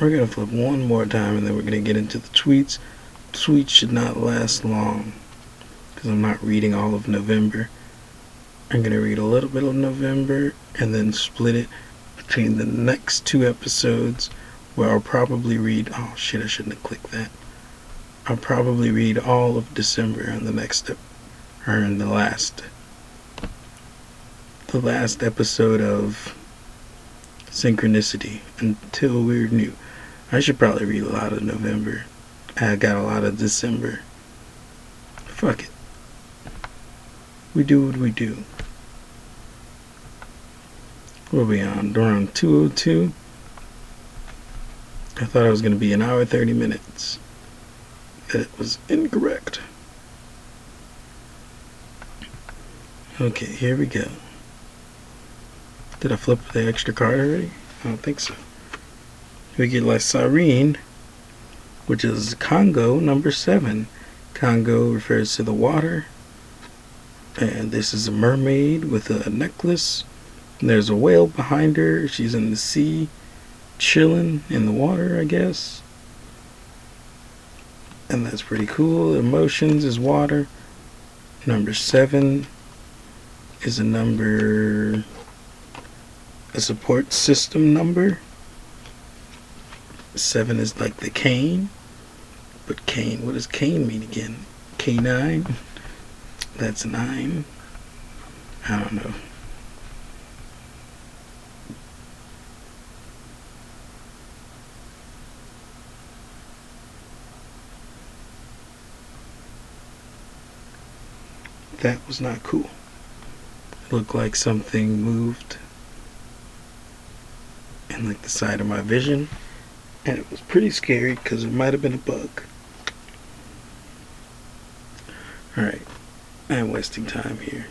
We're gonna flip one more time, and then we're gonna get into the tweets. Tweets should not last long, because I'm not reading all of November. I'm gonna read a little bit of November, and then split it between the next 2 episodes, where I'll probably read. Oh shit! I shouldn't have clicked that. I'll probably read all of December in the next, or in the last episode of Synchronicity until we're new. I should probably read a lot of November. I got a lot of December. Fuck it. We do what we do. We'll be on. We're on 202. I thought I was going to be an hour 30 minutes. That was incorrect. Okay, here we go. Did I flip the extra card already? I don't think so. We get Lysarine, which is Congo, number 7. Congo refers to the water. And this is a mermaid with a necklace. And there's a whale behind her. She's in the sea, chilling in the water, I guess. And that's pretty cool. Emotions is water. Number 7 is a number... a support system number. 7 is like the cane, but cane, what does cane mean again? Canine, that's 9. I don't know. That was not cool. It looked like something moved in like the side of my vision, and it was pretty scary because it might have been a bug. Alright, I'm wasting time here.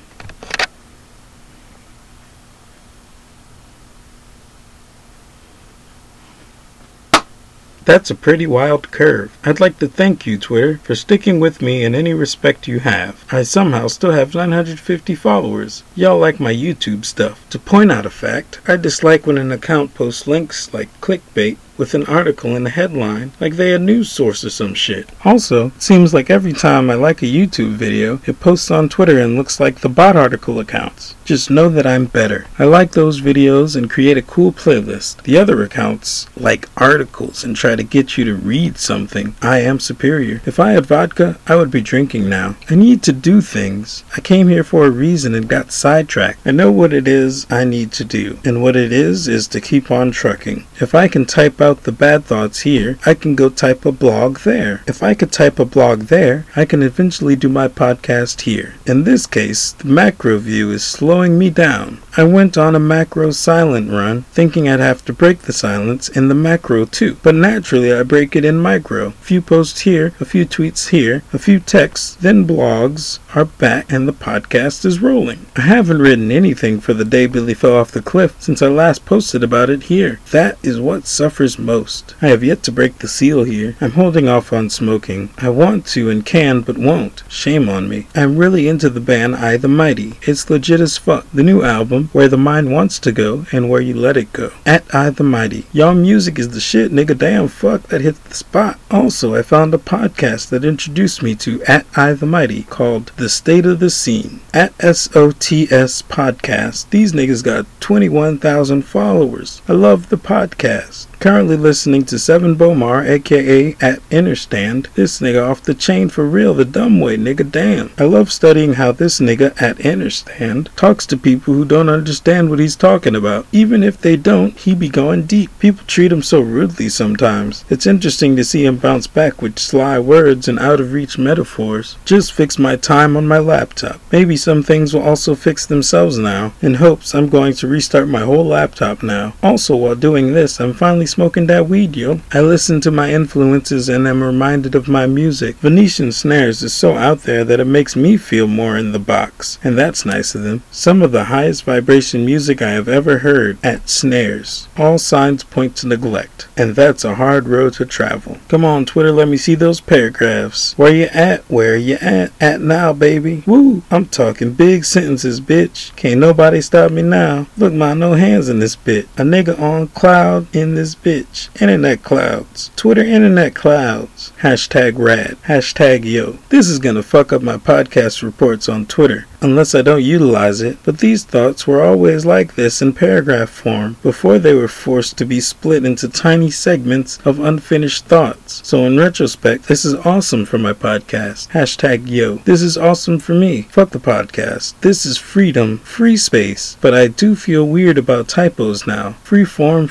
That's a pretty wild curve. I'd like to thank you, Twitter, for sticking with me in any respect you have. I somehow still have 950 followers. Y'all like my YouTube stuff. To point out a fact, I dislike when an account posts links like clickbait with an article in the headline like they a news source or some shit. Also, it seems like every time I like a YouTube video, it posts on Twitter and looks like the bot article accounts. Just know that I'm better. I like those videos and create a cool playlist. The other accounts like articles and try to get you to read something. I am superior. If I had vodka, I would be drinking now. I need to do things. I came here for a reason and got sidetracked. I know what it is I need to do, and what it is to keep on trucking. If I can type out the bad thoughts here, I can go type a blog there. If I could type a blog there, I can eventually do my podcast here. In this case, the macro view is slowing me down. I went on a macro silent run, thinking I'd have to break the silence in the macro too, but naturally I break it in micro. A few posts here, a few tweets here, a few texts, then blogs are back and the podcast is rolling. I haven't written anything for the day Billy fell off the cliff since I last posted about it here. That is what suffers most. I have yet to break the seal here. I'm holding off on smoking. I want to and can but won't. Shame on me. I'm really into the band I the Mighty. It's legit as fuck. The new album, Where the Mind Wants to Go and Where You Let It Go. At I the Mighty. Y'all music is the shit, nigga. Damn, fuck, that hits the spot. Also, I found a podcast that introduced me to At I the Mighty called The State of the Scene. At SOTS podcast. These niggas got 21,000 followers. I love the podcast. Currently currently listening to 7 Bomar, aka at Innerstand. This nigga off the chain for real, the dumb way, nigga, damn. I love studying how this nigga at Innerstand talks to people who don't understand what he's talking about. Even if they don't, he be going deep. People treat him so rudely sometimes. It's interesting to see him bounce back with sly words and out-of-reach metaphors. Just fix my time on my laptop. Maybe some things will also fix themselves now. In hopes, I'm going to restart my whole laptop now. Also, while doing this, I'm finally smoking that weed, yo. I listen to my influences and am reminded of my music. Venetian Snares is so out there that it makes me feel more in the box, and that's nice of them. Some of the highest vibration music I have ever heard at Snares. All signs point to neglect, and that's a hard road to travel. Come on, Twitter, let me see those paragraphs. Where you at? Where you at? At now, baby. Woo! I'm talking big sentences, bitch. Can't nobody stop me now. Look, ma, no hands in this bitch. A nigga on cloud in this bitch. Internet clouds. Twitter internet clouds. Hashtag rad. Hashtag yo. This is gonna fuck up my podcast reports on Twitter, unless I don't utilize it, but these thoughts were always like this in paragraph form, before they were forced to be split into tiny segments of unfinished thoughts. So in retrospect, this is awesome for my podcast. Hashtag yo. This is awesome for me. Fuck the podcast. This is freedom, free space, but I do feel weird about typos now. Free form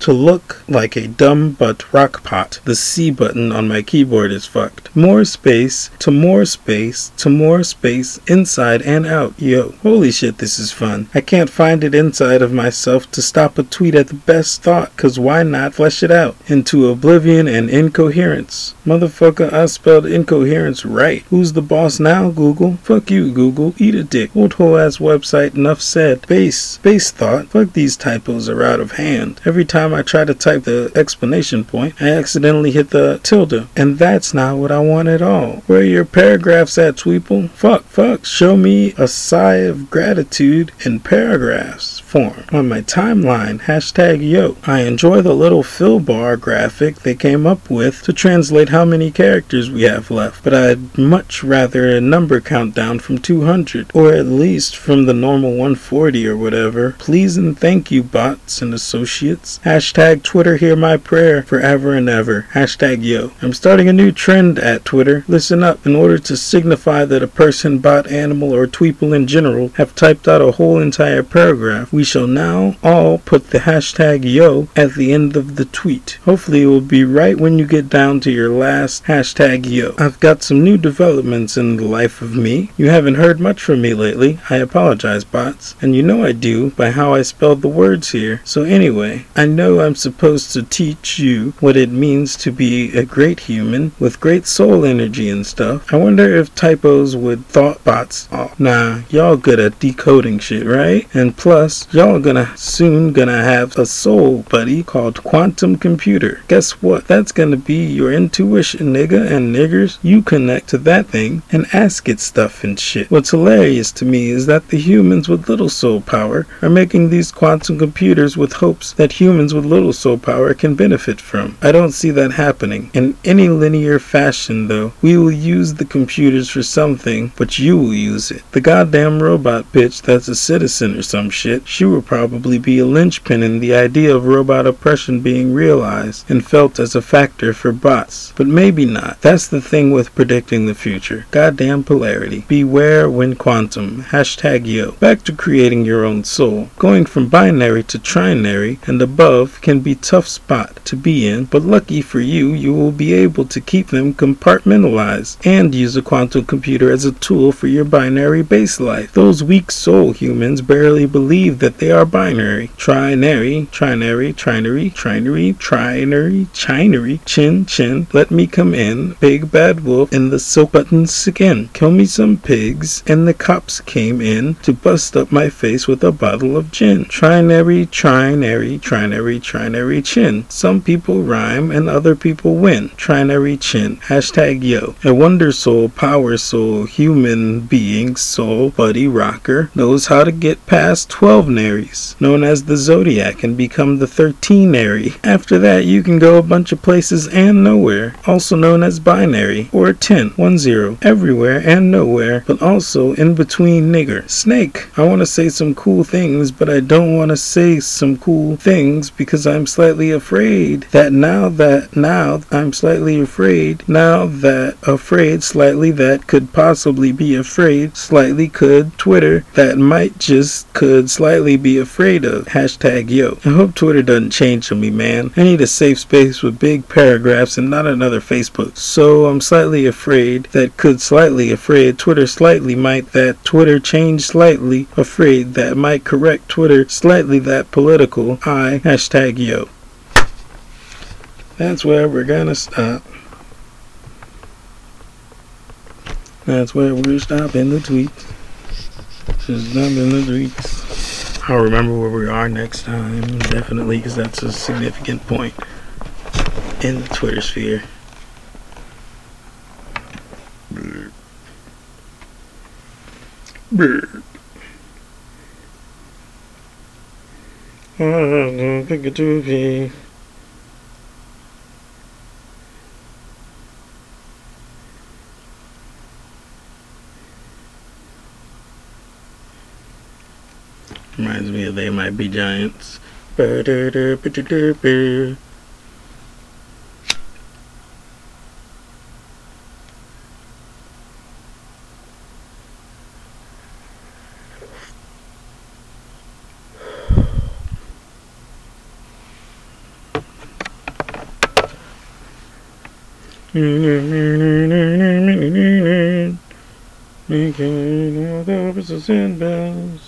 to look like a dumb but rock pot. The C button on my keyboard is fucked. More space, inside and out, yo. Holy shit, this is fun. I can't find it inside of myself to stop a tweet at the best thought, cause why not flesh it out into oblivion and incoherence? Motherfucker, I spelled incoherence right. Who's the boss now, Google? Fuck you, Google. Eat a dick. Old whole ass website, enough said. Base thought. Fuck, these typos are out of hand. Every time I try to type the exclamation point, I accidentally hit the tilde, and that's not what I want at all. Where are your paragraphs at, Tweeple? Fuck. Show me a sigh of gratitude in paragraphs form on my timeline. Hashtag yo. I enjoy the little fill bar graphic they came up with to translate how many characters we have left, but I'd much rather a number countdown from 200, or at least from the normal 140 or whatever. Please and thank you, bots and associates. Hashtag Twitter, hear my prayer forever and ever. Hashtag yo. I'm starting a new trend at Twitter. Listen up. In order to signify that a person, bot, animal, or tweeple in general have typed out a whole entire paragraph, we shall now all put the hashtag yo at the end of the tweet. Hopefully it will be right when you get down to your last hashtag yo. I've got some new developments in the life of me. You haven't heard much from me lately. I apologize, bots. And you know I do by how I spelled the words here. So anyway, I know I'm supposed to teach you what it means to be a great human with great soul energy and stuff. I wonder if typos would thought bots off. Nah, y'all good at decoding shit, right? And plus, y'all soon gonna have a soul buddy called quantum computer. Guess what? That's gonna be your intuition, nigga, and niggers. You connect to that thing and ask it stuff and shit. What's hilarious to me is that the humans with little soul power are making these quantum computers with hopes that humans with little soul power can benefit from. I don't see that happening in any linear fashion though. We will use the computers for something, but you will use it. The goddamn robot bitch that's a citizen or some shit, she will probably be a linchpin in the idea of robot oppression being realized and felt as a factor for bots. But maybe not. That's the thing with predicting the future. Goddamn polarity. Beware when quantum. Hashtag yo. Back to creating your own soul. Going from binary to trinary and above can be tough spot to be in, but lucky for you, you will be able to keep them compartmentalized and use a quantum computer as a tool for your binary base life. Those weak soul humans barely believe that they are binary. Trinary, chin, let me come in, big bad wolf in the soap buttons again, kill me some pigs, and the cops came in to bust up my face with a bottle of gin. Trinary, chin. Some people rhyme and other people win. Trinary chin. Hashtag yo. A wonder soul, power soul, human being soul, buddy rocker knows how to get past 12 now. luminaries, known as the Zodiac, and become the 13ary. After that, you can go a bunch of places and nowhere, also known as binary, or 10, 1-0, everywhere and nowhere, but also in between nigger. Snake. I want to say some cool things, but I don't want to say some cool things because I'm slightly afraid that could slightly be afraid of. #yo. I hope Twitter doesn't change on me, man. I need a safe space with big paragraphs and not another Facebook. So I'm slightly afraid that could slightly afraid Twitter slightly might that Twitter change slightly afraid that might correct Twitter slightly that political I #yo. That's where we're gonna stop. That's where we're stopping the tweets. Just dumping the tweets. I'll remember where we are next time, definitely, because that's a significant point in the Twitter sphere. I'm gonna pick a 2P. Reminds me of They Might Be Giants. Making all the opposites and bells.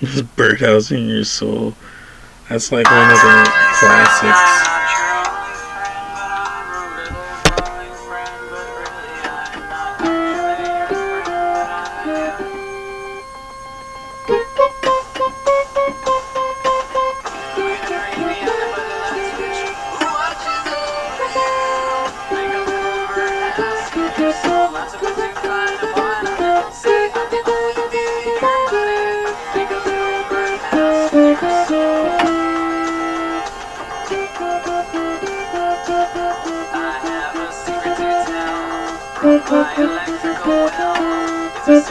This Birdhouse in Your Soul. That's like one of the classics. That's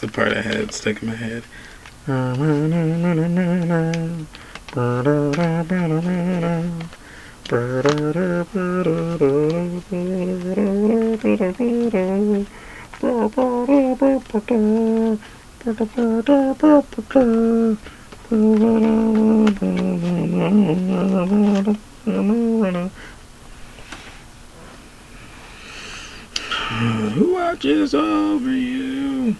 the part I had stuck in my head. watches over you.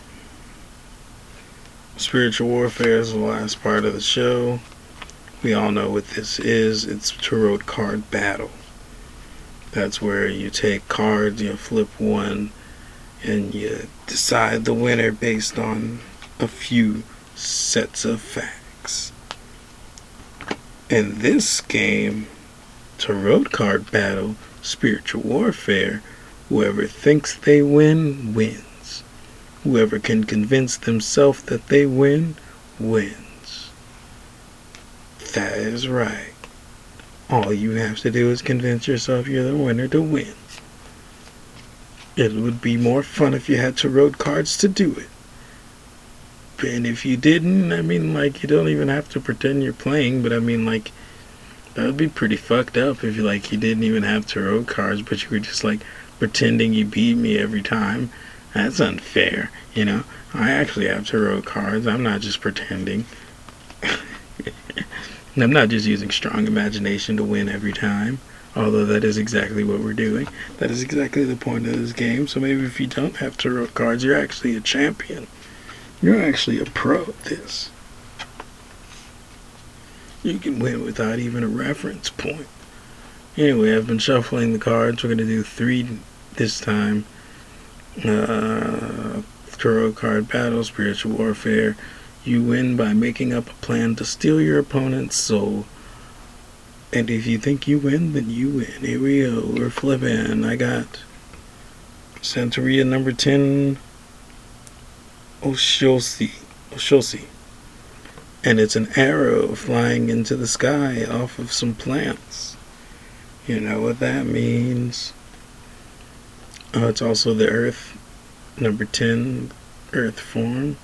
Spiritual warfare is the last part of the show. We all know what this is. It's tarot card battle. That's where you take cards, you flip one, and you decide the winner based on a few sets of facts. In this game, tarot card battle, spiritual warfare, whoever thinks they win, wins. Whoever can convince themselves that they win, wins. That is right. All you have to do is convince yourself you're the winner to win. It would be more fun if you had tarot cards to do it. And if you didn't, you don't even have to pretend you're playing, but that would be pretty fucked up if you didn't even have tarot cards, but you were just pretending you beat me every time. That's unfair, I actually have tarot cards. I'm not just pretending. I'm not just using strong imagination to win every time. Although that is exactly what we're doing. That is exactly the point of this game. So maybe if you don't have tarot cards, you're actually a champion. You're actually a pro at this. You can win without even a reference point. Anyway, I've been shuffling the cards. We're going to do 3 this time. Tarot card battle, spiritual warfare. You win by making up a plan to steal your opponent's soul. And if you think you win, then you win. Here we go. We're flipping. I got Santeria number 10. Oshosi. And it's an arrow flying into the sky off of some plants. You know what that means. It's also the earth. Number 10. Earth form.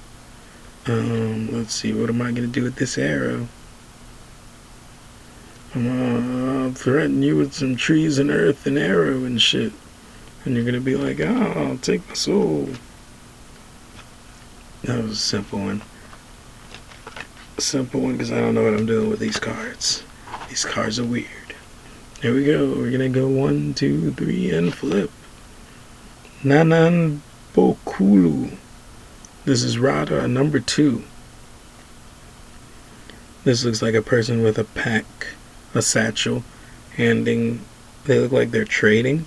Let's see. What am I going to do with this arrow? I'm going to threaten you with some trees and earth and arrow and shit. And you're going to be like, I'll take my soul. That was a simple one. A simple one because I don't know what I'm doing with these cards. These cards are weird. Here we go. We're going to go 1, 2, 3, and flip. Nanan Bokulu. This is Rada, number 2. This looks like a person with a pack. A satchel, handing, they look like they're trading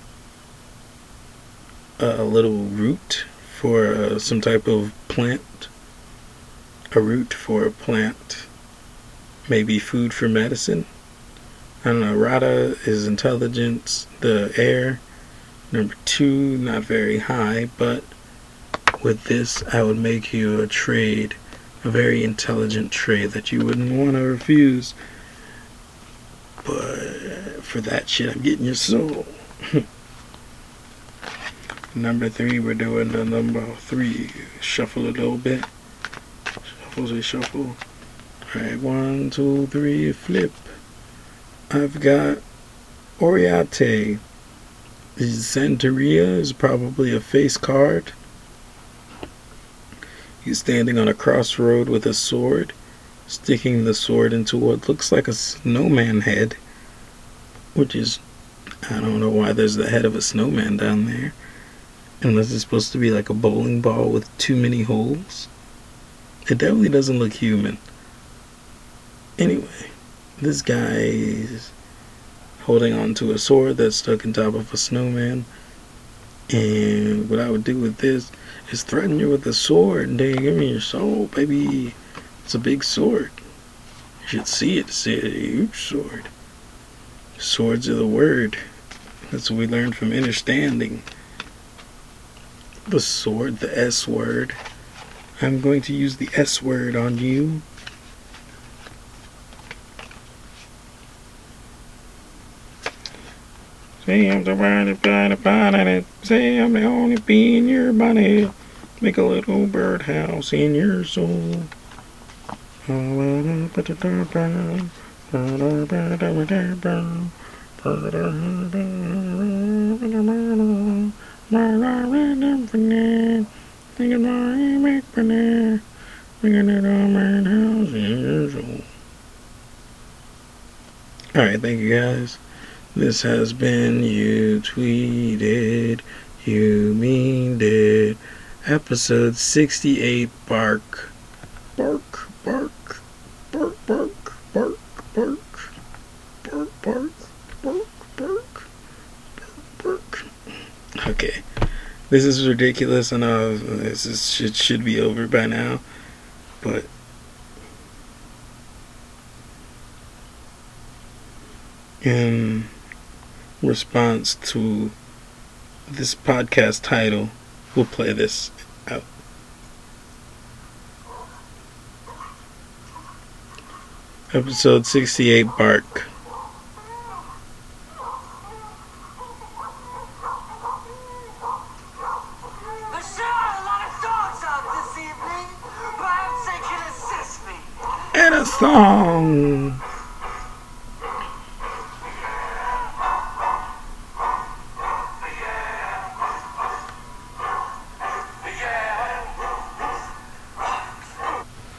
a little root for some type of plant, a root for a plant, maybe food for medicine. I don't know, Rada is intelligence, the air, number 2, not very high, but with this I would make you a trade, a very intelligent trade that you wouldn't want to refuse. But for that shit, I'm getting your soul. Number 3, we're doing the number 3. Shuffle a little bit. Shuffle. Alright, 1, 2, 3, flip. I've got Oriate. Santeria is probably a face card. He's standing on a crossroad with a sword, sticking the sword into what looks like a snowman head, which is, I don't know why there's the head of a snowman down there, unless it's supposed to be like a bowling ball with too many holes. It definitely doesn't look human. Anyway, this guy is holding on to a sword that's stuck on top of a snowman, and what I would do with this is threaten you with a sword and then give me your soul, baby. It's a big sword. You should see it. It's a huge sword. Swords are the word. That's what we learned from Innerstand. The sword, the S word. I'm going to use the S word on you. Say I'm the body. Say I'm the only bee in your body. Make a little birdhouse in your soul. Alright, thank you guys. This has been You Tweeted, You Mean Dead, episode 68, Bark. Bark, bark, bark, bark, bark, bark, bark, bark, bark, bark, bark, bark. Okay, this is ridiculous, and this should be over by now, but... in response to this podcast title, we'll play this out. Episode 68, Bark.